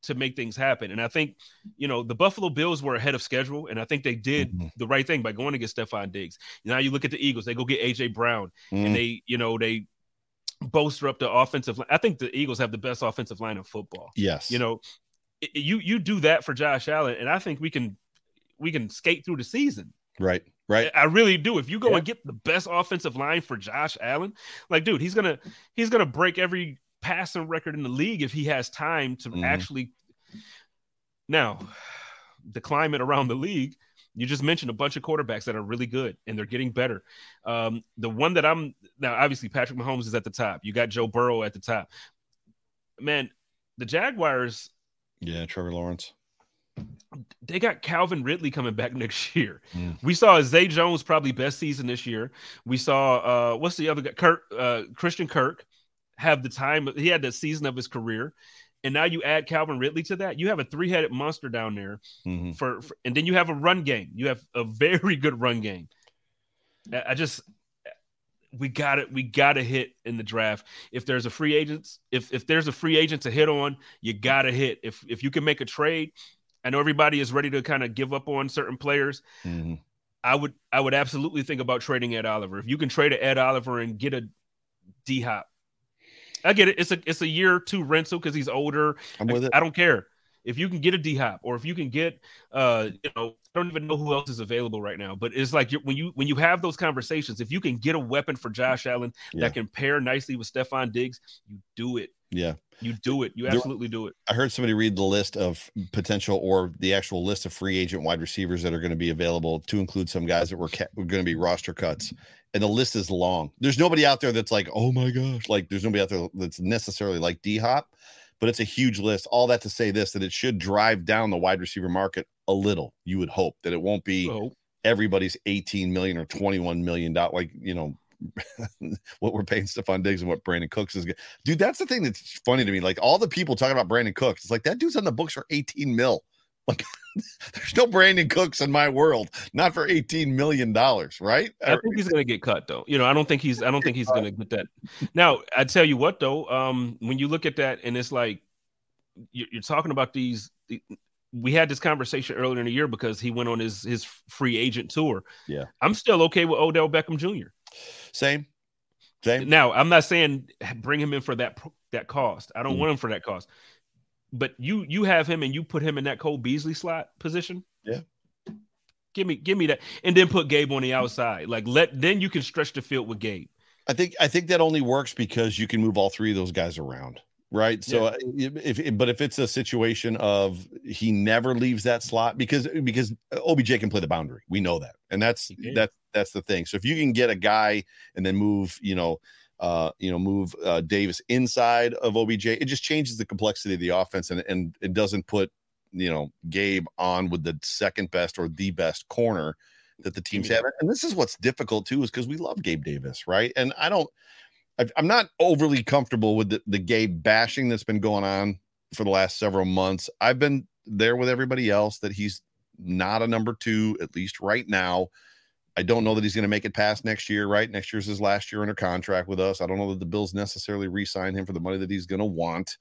to make things happen. And I think, you know, the Buffalo Bills were ahead of schedule, and I think they did mm-hmm. the right thing by going to get Stefon Diggs. Now you look at the Eagles, they go get A J Brown mm. and they, you know, they bolster up the offensive line. I think the Eagles have the best offensive line in football. Yes. You know, it, you, you do that for Josh Allen, and I think we can, we can skate through the season. Right. Right. I really do. If you go yeah. and get the best offensive line for Josh Allen, like, dude, he's going to, he's going to break every passing record in the league if he has time to mm-hmm. actually. Now, the climate around the league, you just mentioned a bunch of quarterbacks that are really good and they're getting better. Um, the one that I'm now, obviously Patrick Mahomes is at the top. You got Joe Burrow at the top, man. The Jaguars. Yeah. Trevor Lawrence. They got Calvin Ridley coming back next year. Mm. We saw Zay Jones, probably best season this year. We saw, uh, what's the other guy? Kirk, uh, Christian Kirk. Have the time. He had the season of his career. And now you add Calvin Ridley to that. You have a three-headed monster down there. Mm-hmm. For, for, and then you have a run game. You have a very good run game. I, I just – we got it. We got to hit in the draft. If there's a free agent, if if there's a free agent to hit on, you got to hit. If, if you can make a trade, I know everybody is ready to kind of give up on certain players. Mm-hmm. I would I would absolutely think about trading Ed Oliver. If you can trade Ed Oliver and get a D-Hop, I get it. It's a it's a year or two rental because he's older. I'm with it. I don't care if you can get a D Hop or if you can get uh you know I don't even know who else is available right now. But it's like when you when you have those conversations, if you can get a weapon for Josh Allen yeah. that can pair nicely with Stefon Diggs, you do it. Yeah, you do it. You absolutely do it. I heard somebody read the list of potential or the actual list of free agent wide receivers that are going to be available to include some guys that were, ca- were going to be roster cuts. And the list is long. There's nobody out there that's like, oh my gosh, like there's nobody out there that's necessarily like D Hop, but it's a huge list. All that to say this, that it should drive down the wide receiver market a little. You would hope that it won't be oh. everybody's eighteen million or twenty-one million dollars. Like, you know, what we're paying Stephon Diggs and what Brandon Cooks is good. Dude, that's the thing that's funny to me. Like all the people talking about Brandon Cooks, it's like that dude's on the books for eighteen mil. Like there's no Brandon Cooks in my world, not for eighteen million dollars, right? I think he's going to get cut though. You know, I don't think he's, I don't think he's going to get that. Now I tell you what though, um, when you look at that and it's like, you're, you're talking about these, the, we had this conversation earlier in the year because he went on his, his free agent tour. Yeah. I'm still okay with Odell Beckham Junior Same, same. Now I'm not saying bring him in for that that cost. I don't mm. want him for that cost. But you you have him and you put him in that Cole Beasley slot position. Yeah, give me give me that, and then put Gabe on the outside. Like let then you can stretch the field with Gabe. I think I think that only works because you can move all three of those guys around, right? So yeah. if but if it's a situation of he never leaves that slot because because O B J can play the boundary, we know that, and that's that's. That's the thing. So if you can get a guy and then move, you know, uh, you know, move uh, Davis inside of O B J, it just changes the complexity of the offense, and and it doesn't put, you know, Gabe on with the second best or the best corner that the teams have. And this is what's difficult too, is because we love Gabe Davis, right? And I don't, I'm not overly comfortable with the, the Gabe bashing that's been going on for the last several months. I've been there with everybody else that he's not a number two, at least right now. I don't know that he's going to make it past next year, right? Next year's his last year under contract with us. I don't know that the Bills necessarily re-sign him for the money that he's going to want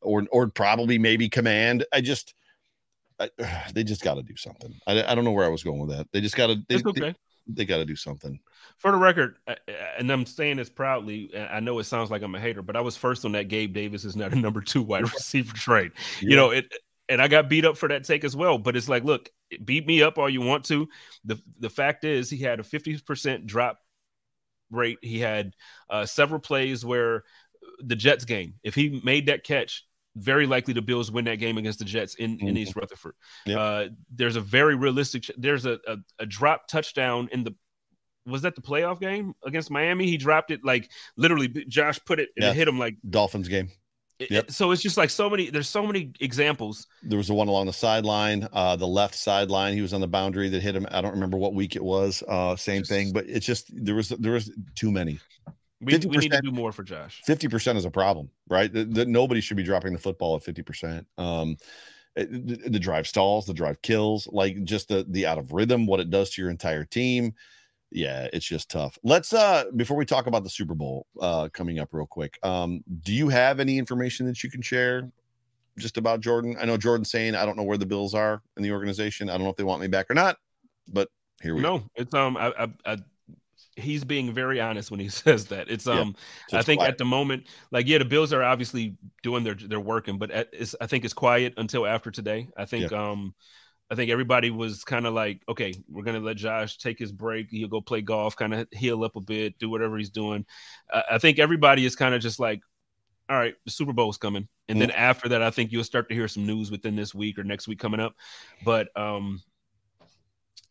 or, or probably maybe command. I just, I, they just got to do something. I, I don't know where I was going with that. They just got to. They, okay. they, they got to do something. For the record, and I'm saying this proudly, I know it sounds like I'm a hater, but I was first on that Gabe Davis is not a number two wide receiver trade. Yeah. You know, it, and I got beat up for that take as well. But it's like, look, beat me up all you want to. The the fact is he had a fifty percent drop rate. He had uh, several plays where the Jets game, if he made that catch, very likely the Bills win that game against the Jets in, in East Rutherford. Yep. Uh, there's a very realistic – there's a, a, a drop touchdown in the – was that the playoff game against Miami? He dropped it like literally Josh put it and yeah. it hit him like Dolphins game. Yep. It, so it's just like so many, there's so many examples. There was the one along the sideline, uh, the left sideline. He was on the boundary that hit him. I don't remember what week it was. Uh, same just, thing, but it's just, there was, there was too many. We, we need to do more for Josh. fifty percent is a problem, right? The, the, nobody should be dropping the football at fifty percent. Um, the, the drive stalls, the drive kills, like just the, the out of rhythm, what it does to your entire team. Yeah, it's just tough. Let's uh before we talk about the Super Bowl uh coming up real quick. Um, do you have any information that you can share just about Jordan? I know Jordan's saying I don't know where the Bills are in the organization. I don't know if they want me back or not, but here we no, go. No, it's um I, I I he's being very honest when he says that. It's um yeah, so it's I think quiet. At the moment, like yeah, the Bills are obviously doing their their working, but it's I think it's quiet until after today. I think yeah. um I think everybody was kind of like, okay, we're going to let Josh take his break. He'll go play golf, kind of heal up a bit, do whatever he's doing. Uh, I think everybody is kind of just like, all right, the Super Bowl's coming. And mm-hmm. then after that, I think you'll start to hear some news within this week or next week coming up. But um,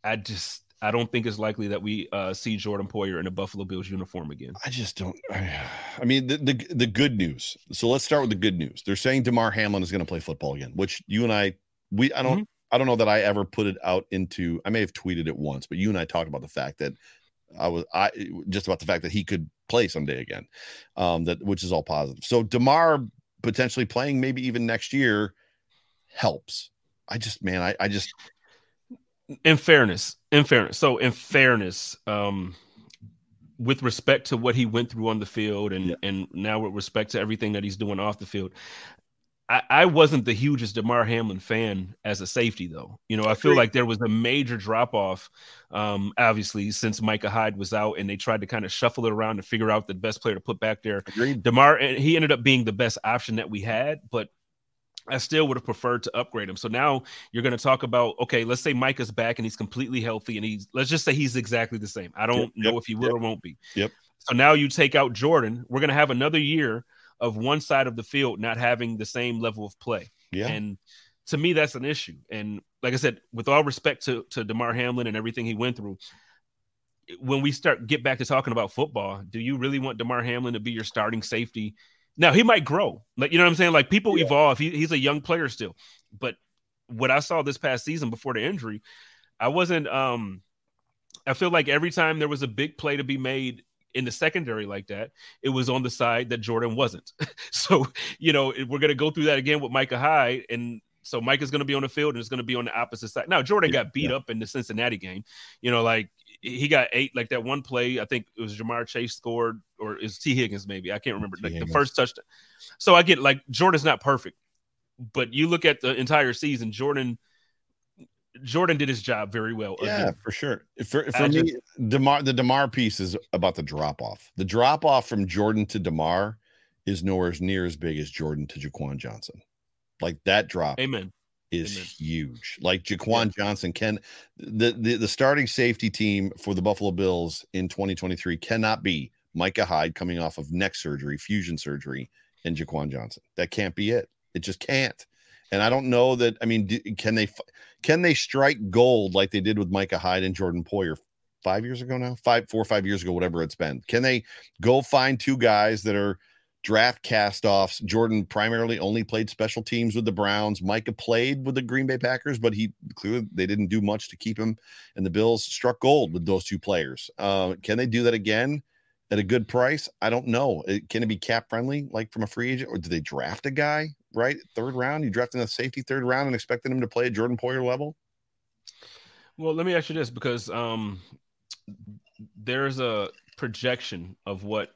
I just, I don't think it's likely that we uh, see Jordan Poyer in a Buffalo Bills uniform again. I just don't. I, I mean, the, the the good news. So let's start with the good news. They're saying Damar Hamlin is going to play football again, which you and I, we, I don't. Mm-hmm. I don't know that I ever put it out into, I may have tweeted it once, but you and I talked about the fact that I was, I just about the fact that he could play someday again, um, that, which is all positive. So Damar potentially playing maybe even next year helps. I just, man, I, I just. In fairness, in fairness. So in fairness, um, with respect to what he went through on the field and, yeah. and now with respect to everything that he's doing off the field, I wasn't the hugest Damar Hamlin fan as a safety, though. You know, I feel like there was a major drop-off, um, obviously, since Micah Hyde was out, and they tried to kind of shuffle it around to figure out the best player to put back there. Agreed. Damar, and he ended up being the best option that we had, but I still would have preferred to upgrade him. So now you're going to talk about, okay, let's say Micah's back and he's completely healthy, and he's let's just say he's exactly the same. I don't yep, know yep, if he will yep. or won't be. Yep. So now you take out Jordan. We're going to have another year of one side of the field not having the same level of play. Yeah. And to me, that's an issue. And like I said, with all respect to, to Damar Hamlin and everything he went through, when we start get back to talking about football, do you really want Damar Hamlin to be your starting safety? Now, he might grow. Like, you know what I'm saying? Like, people yeah. evolve. He, he's a young player still. But what I saw this past season before the injury, I wasn't um, – I feel like every time there was a big play to be made in the secondary like that, it was on the side that Jordan wasn't. So, you know, we're going to go through that again with Micah Hyde. And so Micah's going to be on the field and it's going to be on the opposite side. Now, Jordan got beat yeah. up in the Cincinnati game. You know, like he got eight, like that one play, I think it was Jamar Chase scored or it was T Higgins maybe. I can't remember like the first touchdown. So I get like Jordan's not perfect, but you look at the entire season, Jordan, Jordan did his job very well. Yeah, again. for sure. For, for me, just, Damar, the Damar piece is about the drop-off. The drop-off from Jordan to Damar is nowhere near as big as Jordan to Jaquan Johnson. Like that drop amen. is amen. huge. Like Jaquan yeah. Johnson can the, the, the starting safety team for the Buffalo Bills in twenty twenty-three cannot be Micah Hyde coming off of neck surgery, fusion surgery, and Jaquan Johnson. That can't be it. It just can't. And I don't know that, I mean, do, can they can they strike gold like they did with Micah Hyde and Jordan Poyer five years ago now? Five, four or five years ago, whatever it's been. Can they go find two guys that are draft castoffs? Jordan primarily only played special teams with the Browns. Micah played with the Green Bay Packers, but he clearly they didn't do much to keep him. And the Bills struck gold with those two players. Uh, can they do that again at a good price? I don't know. It, can it be cap friendly, like from a free agent? Or do they draft a guy? Right, third round, you drafted a safety third round and expected him to play at Jordan Poyer level. Well, let me ask you this because um, there's a projection of what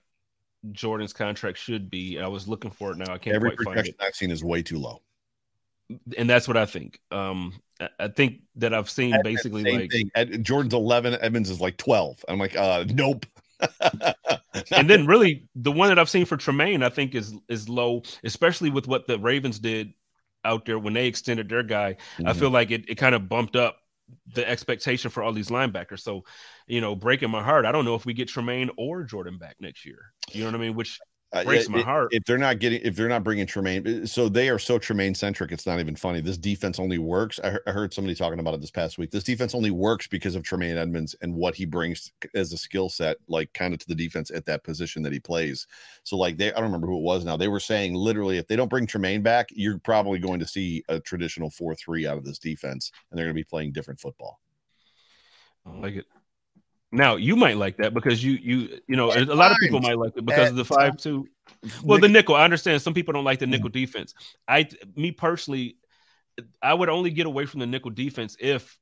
Jordan's contract should be. I was looking for it now. I can't. Every quite projection find it. I've seen is way too low. And that's what I think. Um, I think that I've seen at, basically at like thing. At Jordan's eleven, Evans is like twelve. I'm like, uh, nope. And then really the one that I've seen for Tremaine, I think is, is low, especially with what the Ravens did out there when they extended their guy. Mm-hmm. I feel like it, it kind of bumped up the expectation for all these linebackers. So, you know, breaking my heart, I don't know if we get Tremaine or Jordan back next year. You know what I mean? Which breaks uh, my it, heart. If they're not getting, if they're not bringing Tremaine, so they are so Tremaine centric. It's not even funny. This defense only works. I, I heard somebody talking about it this past week. This defense only works because of Tremaine Edmonds and what he brings as a skill set, like kind of to the defense at that position that he plays. So like they, I don't remember who it was now. They were saying literally, if they don't bring Tremaine back, you're probably going to see a traditional four three out of this defense, and they're going to be playing different football. I like it. Now you might like that because you you you know at a lot times, of people might like it because of the five two. Well, the nickel, I understand some people don't like the nickel defense. I me personally, I would only get away from the nickel defense if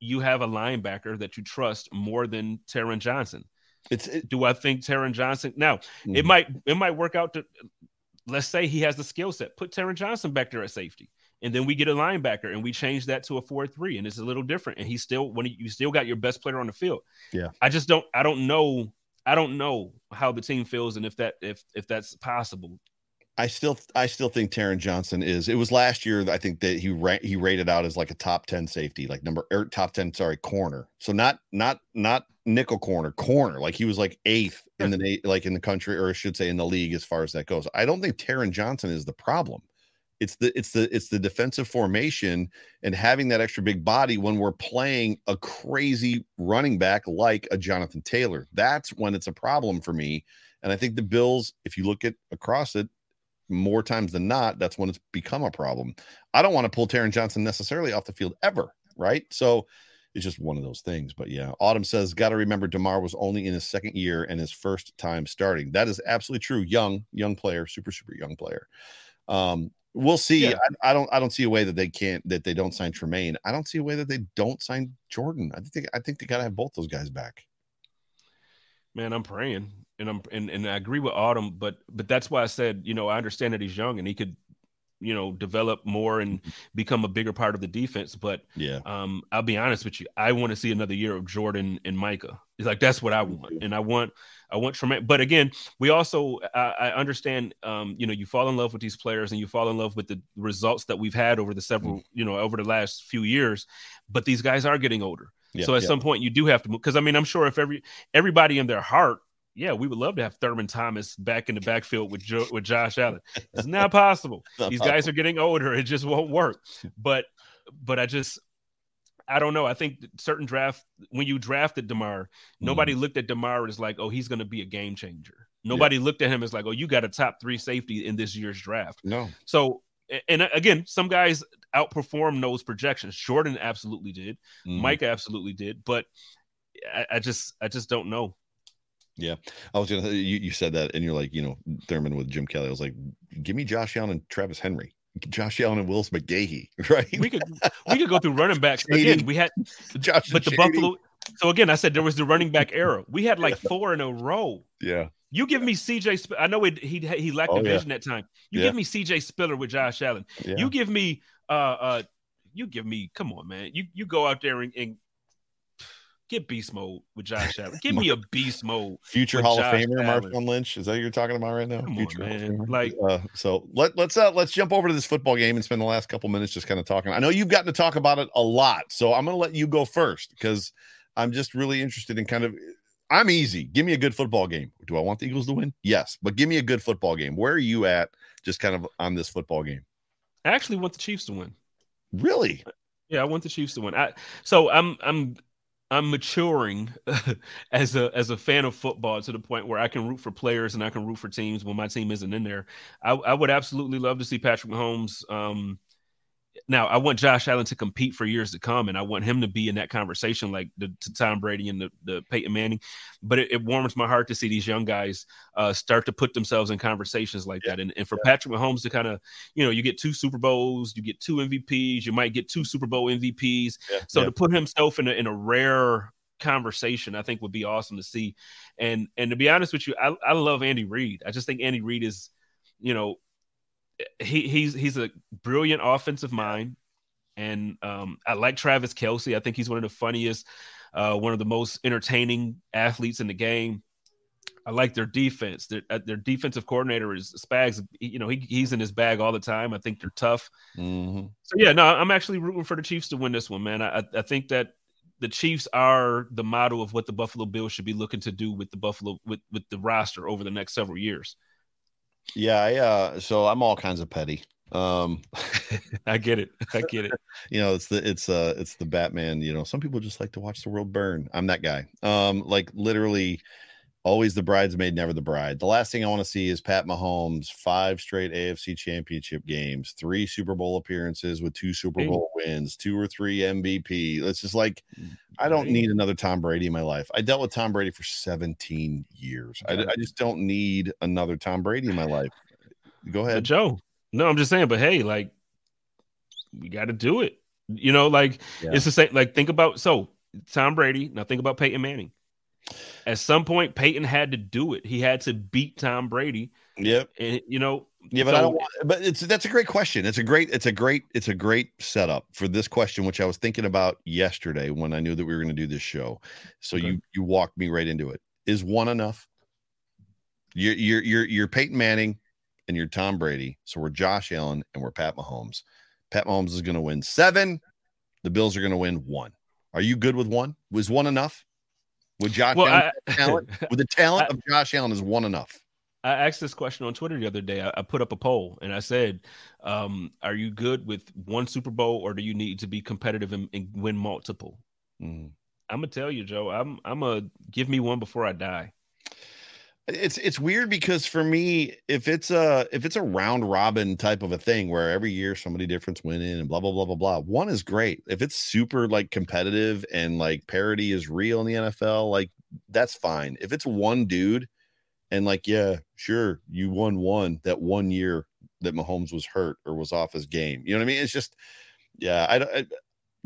you have a linebacker that you trust more than Taron Johnson. It's it, do I think Taron Johnson now? Mm-hmm. It might it might work out to, let's say he has the skill set. Put Taron Johnson back there at safety. And then we get a linebacker and we change that to a four three, and it's a little different. And he still, when he, you still got your best player on the field. Yeah. I just don't, I don't know. I don't know how the team feels. And if that, if, if that's possible. I still, I still think Taron Johnson is, it was last year. I think that he ra- he rated out as like a top ten safety, like number or top ten, sorry, corner. So not, not, not nickel corner, corner. Like he was like eighth in the, like in the country, or I should say in the league, as far as that goes. I don't think Taron Johnson is the problem. It's the it's the it's the defensive formation and having that extra big body when we're playing a crazy running back like a Jonathan Taylor. That's when it's a problem for me. And I think the Bills, if you look at across it more times than not, that's when it's become a problem. I don't want to pull Taron Johnson necessarily off the field ever, right? So it's just one of those things. But yeah, Autumn says, got to remember Damar was only in his second year and his first time starting. That is absolutely true. Young, young player, super, super young player. Um, We'll see. Yeah. I, I don't. I don't see a way that they can't. That they don't sign Tremaine. I don't see a way that they don't sign Jordan. I think. They, I think they gotta have both those guys back. Man, I'm praying, and I'm and, and I agree with Autumn, but but that's why I said, you know, I understand that he's young and he could, you know, develop more and become a bigger part of the defense. But yeah, um, I'll be honest with you. I want to see another year of Jordan and Micah. It's like that's what I want, and I want I want Tremaine. But again, we also I, I understand. Um, you know, you fall in love with these players, and you fall in love with the results that we've had over the several, mm. you know, over the last few years. But these guys are getting older, yeah, so at yeah. some point you do have to move. Because I mean, I'm sure if every everybody in their heart, yeah, we would love to have Thurman Thomas back in the backfield with jo- with Josh Allen. It's not possible. It's not these possible. Guys are getting older; it just won't work. But but I just. I don't know. I think certain draft when you drafted Damar, nobody mm-hmm. looked at Damar as like, oh, he's going to be a game changer. Nobody yeah. looked at him as like, oh, you got a top three safety in this year's draft. No. So, and again, some guys outperformed those projections. Jordan absolutely did. Mm-hmm. Mike absolutely did. But I, I just, I just don't know. Yeah, I was gonna. You, you said that, and you're like, you know, Thurman with Jim Kelly. I was like, give me Josh Allen and Travis Henry. Josh Allen and Willis McGahee, right? We could we could go through running backs again. We had Josh, but the Shady. Buffalo. So again, I said there was the running back era. We had like yeah. four in a row. Yeah, you give me C J. Sp- I know it, he he lacked oh, a vision yeah. that time. You yeah. give me C J. Spiller with Josh Allen. Yeah. You give me uh uh. You give me. Come on, man. You you go out there and. and get beast mode with Josh Allen. Give me a beast mode. Future Hall Josh of Famer, Marshawn Lynch. Is that what you're talking about right now? Come Future on, man. Like, uh, so let, let's uh, let's jump over to this football game and spend the last couple minutes just kind of talking. I know you've gotten to talk about it a lot, so I'm going to let you go first because I'm just really interested in kind of. I'm easy. Give me a good football game. Do I want the Eagles to win? Yes, but give me a good football game. Where are you at? Just kind of on this football game. I actually want the Chiefs to win. Really? Yeah, I want the Chiefs to win. I so I'm I'm. I'm maturing as a as a fan of football to the point where I can root for players and I can root for teams when my team isn't in there. I, I would absolutely love to see Patrick Mahomes. Um, now, I want Josh Allen to compete for years to come, and I want him to be in that conversation like the to Tom Brady and the, the Peyton Manning. But it, it warms my heart to see these young guys uh, start to put themselves in conversations like yeah. that. And, and for yeah. Patrick Mahomes to kind of, you know, you get two Super Bowls, you get two M V Ps, you might get two Super Bowl M V Ps. Yeah. So yeah. to put himself in a, in a rare conversation, I think would be awesome to see. And and to be honest with you, I, I love Andy Reid. I just think Andy Reid is, you know, he he's he's a brilliant offensive mind, and um, I like Travis Kelce. I think he's one of the funniest, uh, one of the most entertaining athletes in the game. I like their defense. Their, their defensive coordinator is Spags. You know, he he's in his bag all the time. I think they're tough. Mm-hmm. So, yeah, no, I'm actually rooting for the Chiefs to win this one, man. I, I think that the Chiefs are the model of what the Buffalo Bills should be looking to do with the Buffalo with, with the roster over the next several years. Yeah, I, uh, so I'm all kinds of petty. Um, I get it. I get it. You know, it's the it's uh it's the Batman. You know, some people just like to watch the world burn. I'm that guy. Um, like literally. Always the bridesmaid, never the bride. The last thing I want to see is Pat Mahomes, five straight A F C championship games, three Super Bowl appearances with two Super Bowl wins, two or three M V P. It's just like, I don't need another Tom Brady in my life. I dealt with Tom Brady for seventeen years. I, I just don't need another Tom Brady in my life. Go ahead. But Joe. No, I'm just saying, but hey, like, we got to do it. You know, like, yeah. It's the same. Like, think about, so Tom Brady, now think about Peyton Manning. At some point, Peyton had to do it. He had to beat Tom Brady. Yep. And you know, yeah, but so, I don't want, but it's that's a great question. It's a great, it's a great, it's a great setup for this question, which I was thinking about yesterday when I knew that we were going to do this show. So okay. you you walked me right into it. Is one enough? You're you're you're you're Peyton Manning and you're Tom Brady. So we're Josh Allen and we're Pat Mahomes. Pat Mahomes is going to win seven. The Bills are going to win one. Are you good with one? Was one enough? With Josh well, Allen, I, talent, with the talent I, of Josh Allen is one enough. I asked this question on Twitter the other day. I, I put up a poll and I said, um, "Are you good with one Super Bowl, or do you need to be competitive and, and win multiple?" Mm. I'm gonna tell you, Joe. I'm I'm a give me one before I die. It's it's weird because for me, if it's a if it's a round robin type of a thing where every year somebody different's winning and blah blah blah blah blah, one is great. If it's super like competitive and like parity is real in the N F L, like that's fine. If it's one dude and like yeah, sure, you won one that one year that Mahomes was hurt or was off his game, you know what I mean? It's just yeah, I don't.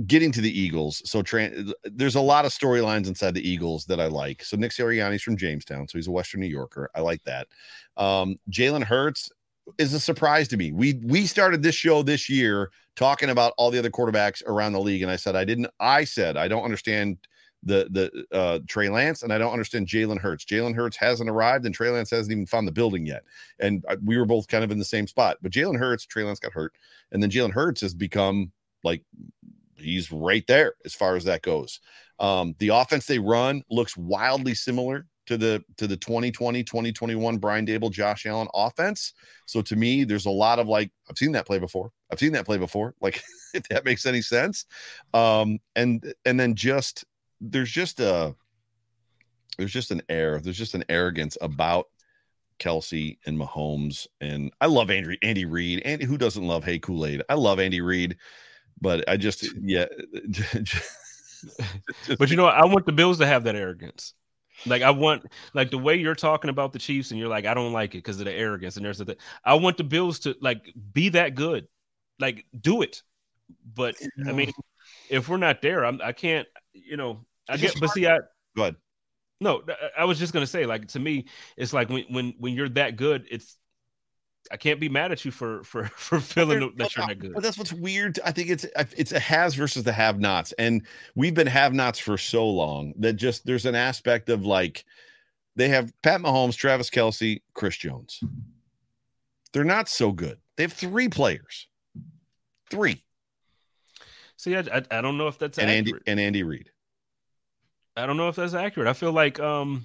Getting to the Eagles, so tra- there's a lot of storylines inside the Eagles that I like. So Nick Sirianni's from Jamestown, so he's a Western New Yorker. I like that. Um, Jalen Hurts is a surprise to me. We we started this show this year talking about all the other quarterbacks around the league, and I said I didn't. I said I don't understand the the uh, Trey Lance, and I don't understand Jalen Hurts. Jalen Hurts hasn't arrived, and Trey Lance hasn't even found the building yet. And we were both kind of in the same spot. But Jalen Hurts, Trey Lance got hurt, and then Jalen Hurts has become like. He's right there as far as that goes. Um, the offense they run looks wildly similar to the to the twenty twenty, twenty twenty-one Brian Dable, Josh Allen offense. So to me, there's a lot of like, I've seen that play before. I've seen that play before. Like, if that makes any sense. Um, and and then just there's just a there's just an air, there's just an arrogance about Kelce and Mahomes. And I love Andy Andy Reid. And who doesn't love Hey Kool-Aid? I love Andy Reid. But I just, yeah. But you know, I want the Bills to have that arrogance. Like I want, like the way you're talking about the Chiefs, and you're like, I don't like it because of the arrogance. And there's the, I want the Bills to like be that good, like do it. But I mean, if we're not there, I'm, I can't. You know, I it's get. But see, I go ahead. No, I was just gonna say, like to me, it's like when when when you're that good, it's. I can't be mad at you for for for feeling that no, you're not good. But that's what's weird. I think it's it's a has versus the have-nots, and we've been have-nots for so long that just there's an aspect of like they have Pat Mahomes, Travis Kelce, Chris Jones. They're not so good. They have three players, three. See, I I, I don't know if that's and accurate. Andy and Andy Reid. I don't know if that's accurate. I feel like um.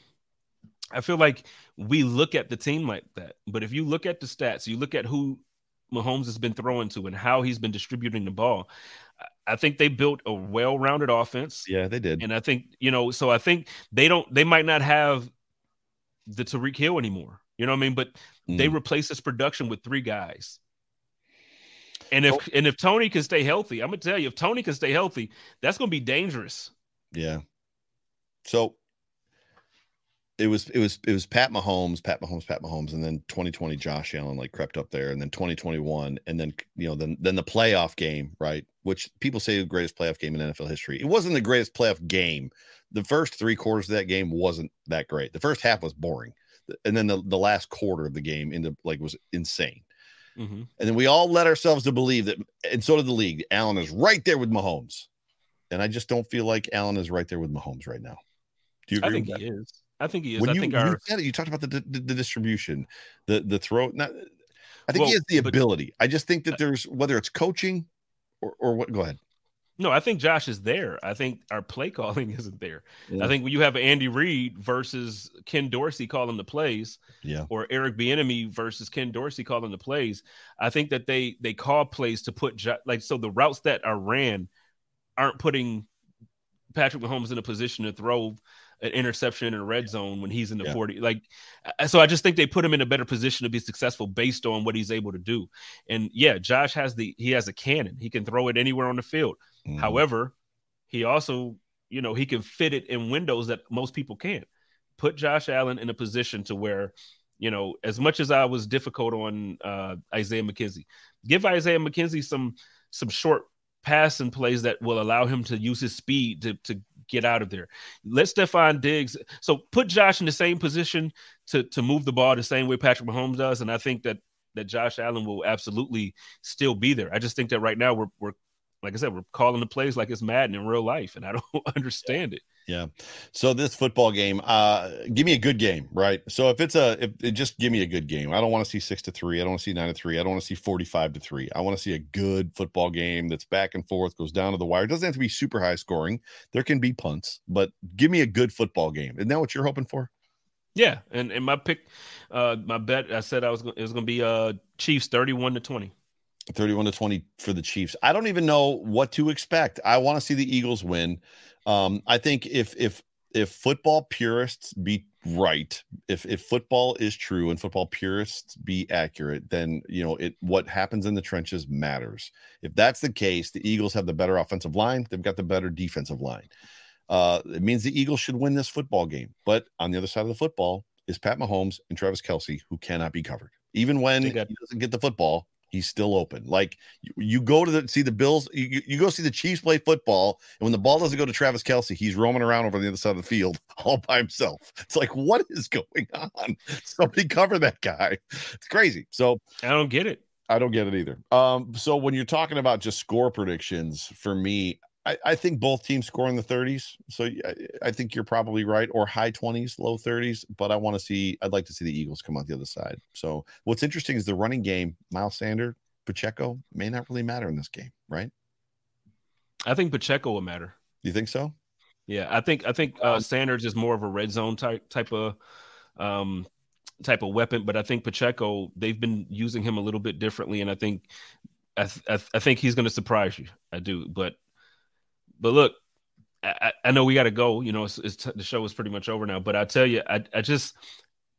I feel like we look at the team like that, but if you look at the stats, you look at who Mahomes has been throwing to and how he's been distributing the ball. I think they built a well-rounded offense. Yeah, they did. And I think, you know, so I think they don't, they might not have the Tyreek Hill anymore. You know what I mean? But mm. they replace his production with three guys. And if, oh. and if Tony can stay healthy, I'm going to tell you, if Tony can stay healthy, that's going to be dangerous. Yeah. So, It was it was it was Pat Mahomes, Pat Mahomes, Pat Mahomes, and then twenty twenty Josh Allen like crept up there, and then twenty twenty-one, and then you know then then the playoff game, right? Which people say the greatest playoff game in N F L history. It wasn't the greatest playoff game. The first three quarters of that game wasn't that great. The first half was boring, and then the, the last quarter of the game into like was insane. Mm-hmm. And then we all led ourselves to believe that, and so did the league, Allen is right there with Mahomes. And I just don't feel like Allen is right there with Mahomes right now. Do you agree I think with he that? Is. I think he is. When I you, think when our... you said it, you talked about the the, the distribution, the, the throw. Not, I think well, he has the ability. But, I just think that there's, whether it's coaching or, or what, go ahead. No, I think Josh is there. I think our play calling isn't there. Yeah. I think when you have Andy Reid versus Ken Dorsey calling the plays, yeah, or Eric Bieniemy versus Ken Dorsey calling the plays, I think that they they call plays to put – like so the routes that are ran aren't putting Patrick Mahomes in a position to throw an interception in a red zone when he's in the yeah. forty. Like, so I just think they put him in a better position to be successful based on what he's able to do. And, yeah, Josh has the – he has a cannon. He can throw it anywhere on the field. Mm. However, he also, you know, he can fit it in windows that most people can't. Put Josh Allen in a position to where, you know, as much as I was difficult on uh, Isaiah McKenzie, give Isaiah McKenzie some some short passing plays that will allow him to use his speed to to get out of there. Let Stefon Diggs. So put Josh in the same position to to move the ball the same way Patrick Mahomes does, and I think that that Josh Allen will absolutely still be there. I just think that right now we're we're like I said, we're calling the plays like it's Madden in real life, and I don't understand it. Yeah. So this football game, uh, give me a good game, right? So if it's a, if it just give me a good game. I don't want to see six to three. I don't want to see nine to three. I don't want to see forty-five to three. I want to see a good football game that's back and forth, goes down to the wire. It doesn't have to be super high scoring. There can be punts, but give me a good football game. Isn't that what you're hoping for? Yeah. And and my pick, uh, my bet, I said I was gonna, it was going to be uh, Chiefs thirty-one to twenty. thirty-one to twenty for the Chiefs. I don't even know what to expect. I want to see the Eagles win. Um, I think if if if football purists be right, if if football is true and football purists be accurate, then you know it. What happens in the trenches matters. If that's the case, the Eagles have the better offensive line. They've got the better defensive line. Uh, it means the Eagles should win this football game. But on the other side of the football is Pat Mahomes and Travis Kelce, who cannot be covered. Even when he doesn't get the football, he's still open. Like you, you go to the, see the Bills, you, you go see the Chiefs play football, and when the ball doesn't go to Travis Kelce, he's roaming around over the other side of the field all by himself. It's like, what is going on? Somebody cover that guy. It's crazy. So I don't get it. I don't get it either. Um, so when you're talking about just score predictions, for me, I, I think both teams score in the thirties. So I, I think you're probably right, or high twenties, low thirties. But I want to see, I'd like to see the Eagles come out the other side. So what's interesting is the running game, Miles Sanders, Pacheco may not really matter in this game, right? I think Pacheco will matter. You think so? Yeah, I think I think uh, Sanders is more of a red zone type type of um, type of weapon, but I think Pacheco, they've been using him a little bit differently, and I think I I, I think he's going to surprise you. I do, but. But look, I, I know we got to go. You know, it's, it's, the show is pretty much over now. But I tell you, I, I just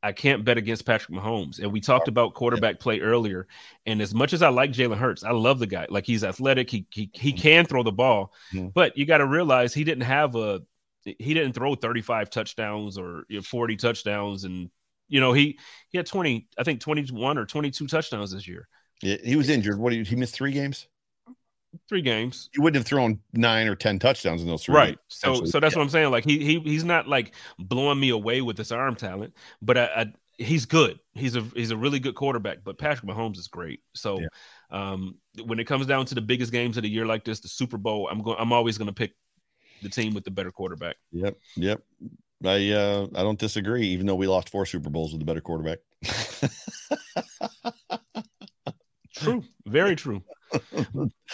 I can't bet against Patrick Mahomes. And we talked about quarterback play earlier. And as much as I like Jalen Hurts, I love the guy. Like, he's athletic. He he, he can throw the ball. Yeah. But you got to realize he didn't have a he didn't throw thirty-five touchdowns or forty touchdowns. And, you know, he he had twenty, I think twenty-one or twenty-two touchdowns this year. Yeah, he was injured. What did he miss? Three games? Three games. You wouldn't have thrown nine or ten touchdowns in those three. Right. Games, so so that's yeah. what I'm saying. Like he he he's not like blowing me away with his arm talent, but I, I he's good. He's a he's a really good quarterback. But Patrick Mahomes is great. So yeah. um, when it comes down to the biggest games of the year like this, the Super Bowl, I'm going. I'm always going to pick the team with the better quarterback. Yep. Yep. I uh, I don't disagree. Even though we lost four Super Bowls with a better quarterback. True. Very true.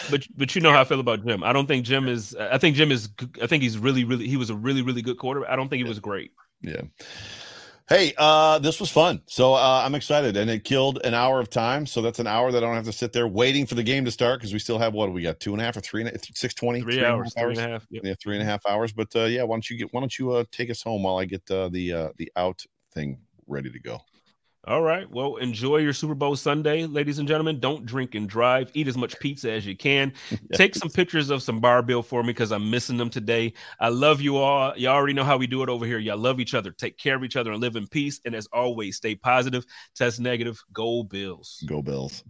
But but you know how I feel about Jim. I don't think Jim is. I think Jim is. I think he's really really. He was a really really good quarterback. I don't think he yeah. was great. Yeah. Hey, uh, this was fun. So uh, I'm excited, and it killed an hour of time. So that's an hour that I don't have to sit there waiting for the game to start because we still have what we got two and a half or three and six twenty three, three hours, and a half hours. Three and a half, yep. Yeah, three and a half hours. But uh, yeah, why don't you get why don't you uh, take us home while I get uh, the uh, the out thing ready to go. All right. Well, enjoy your Super Bowl Sunday, ladies and gentlemen. Don't drink and drive. Eat as much pizza as you can. Yes. Take some pictures of some bar bill for me because I'm missing them today. I love you all. You already know how we do it over here. Y'all love each other. Take care of each other and live in peace. And as always, stay positive, test negative, go Bills. Go Bills.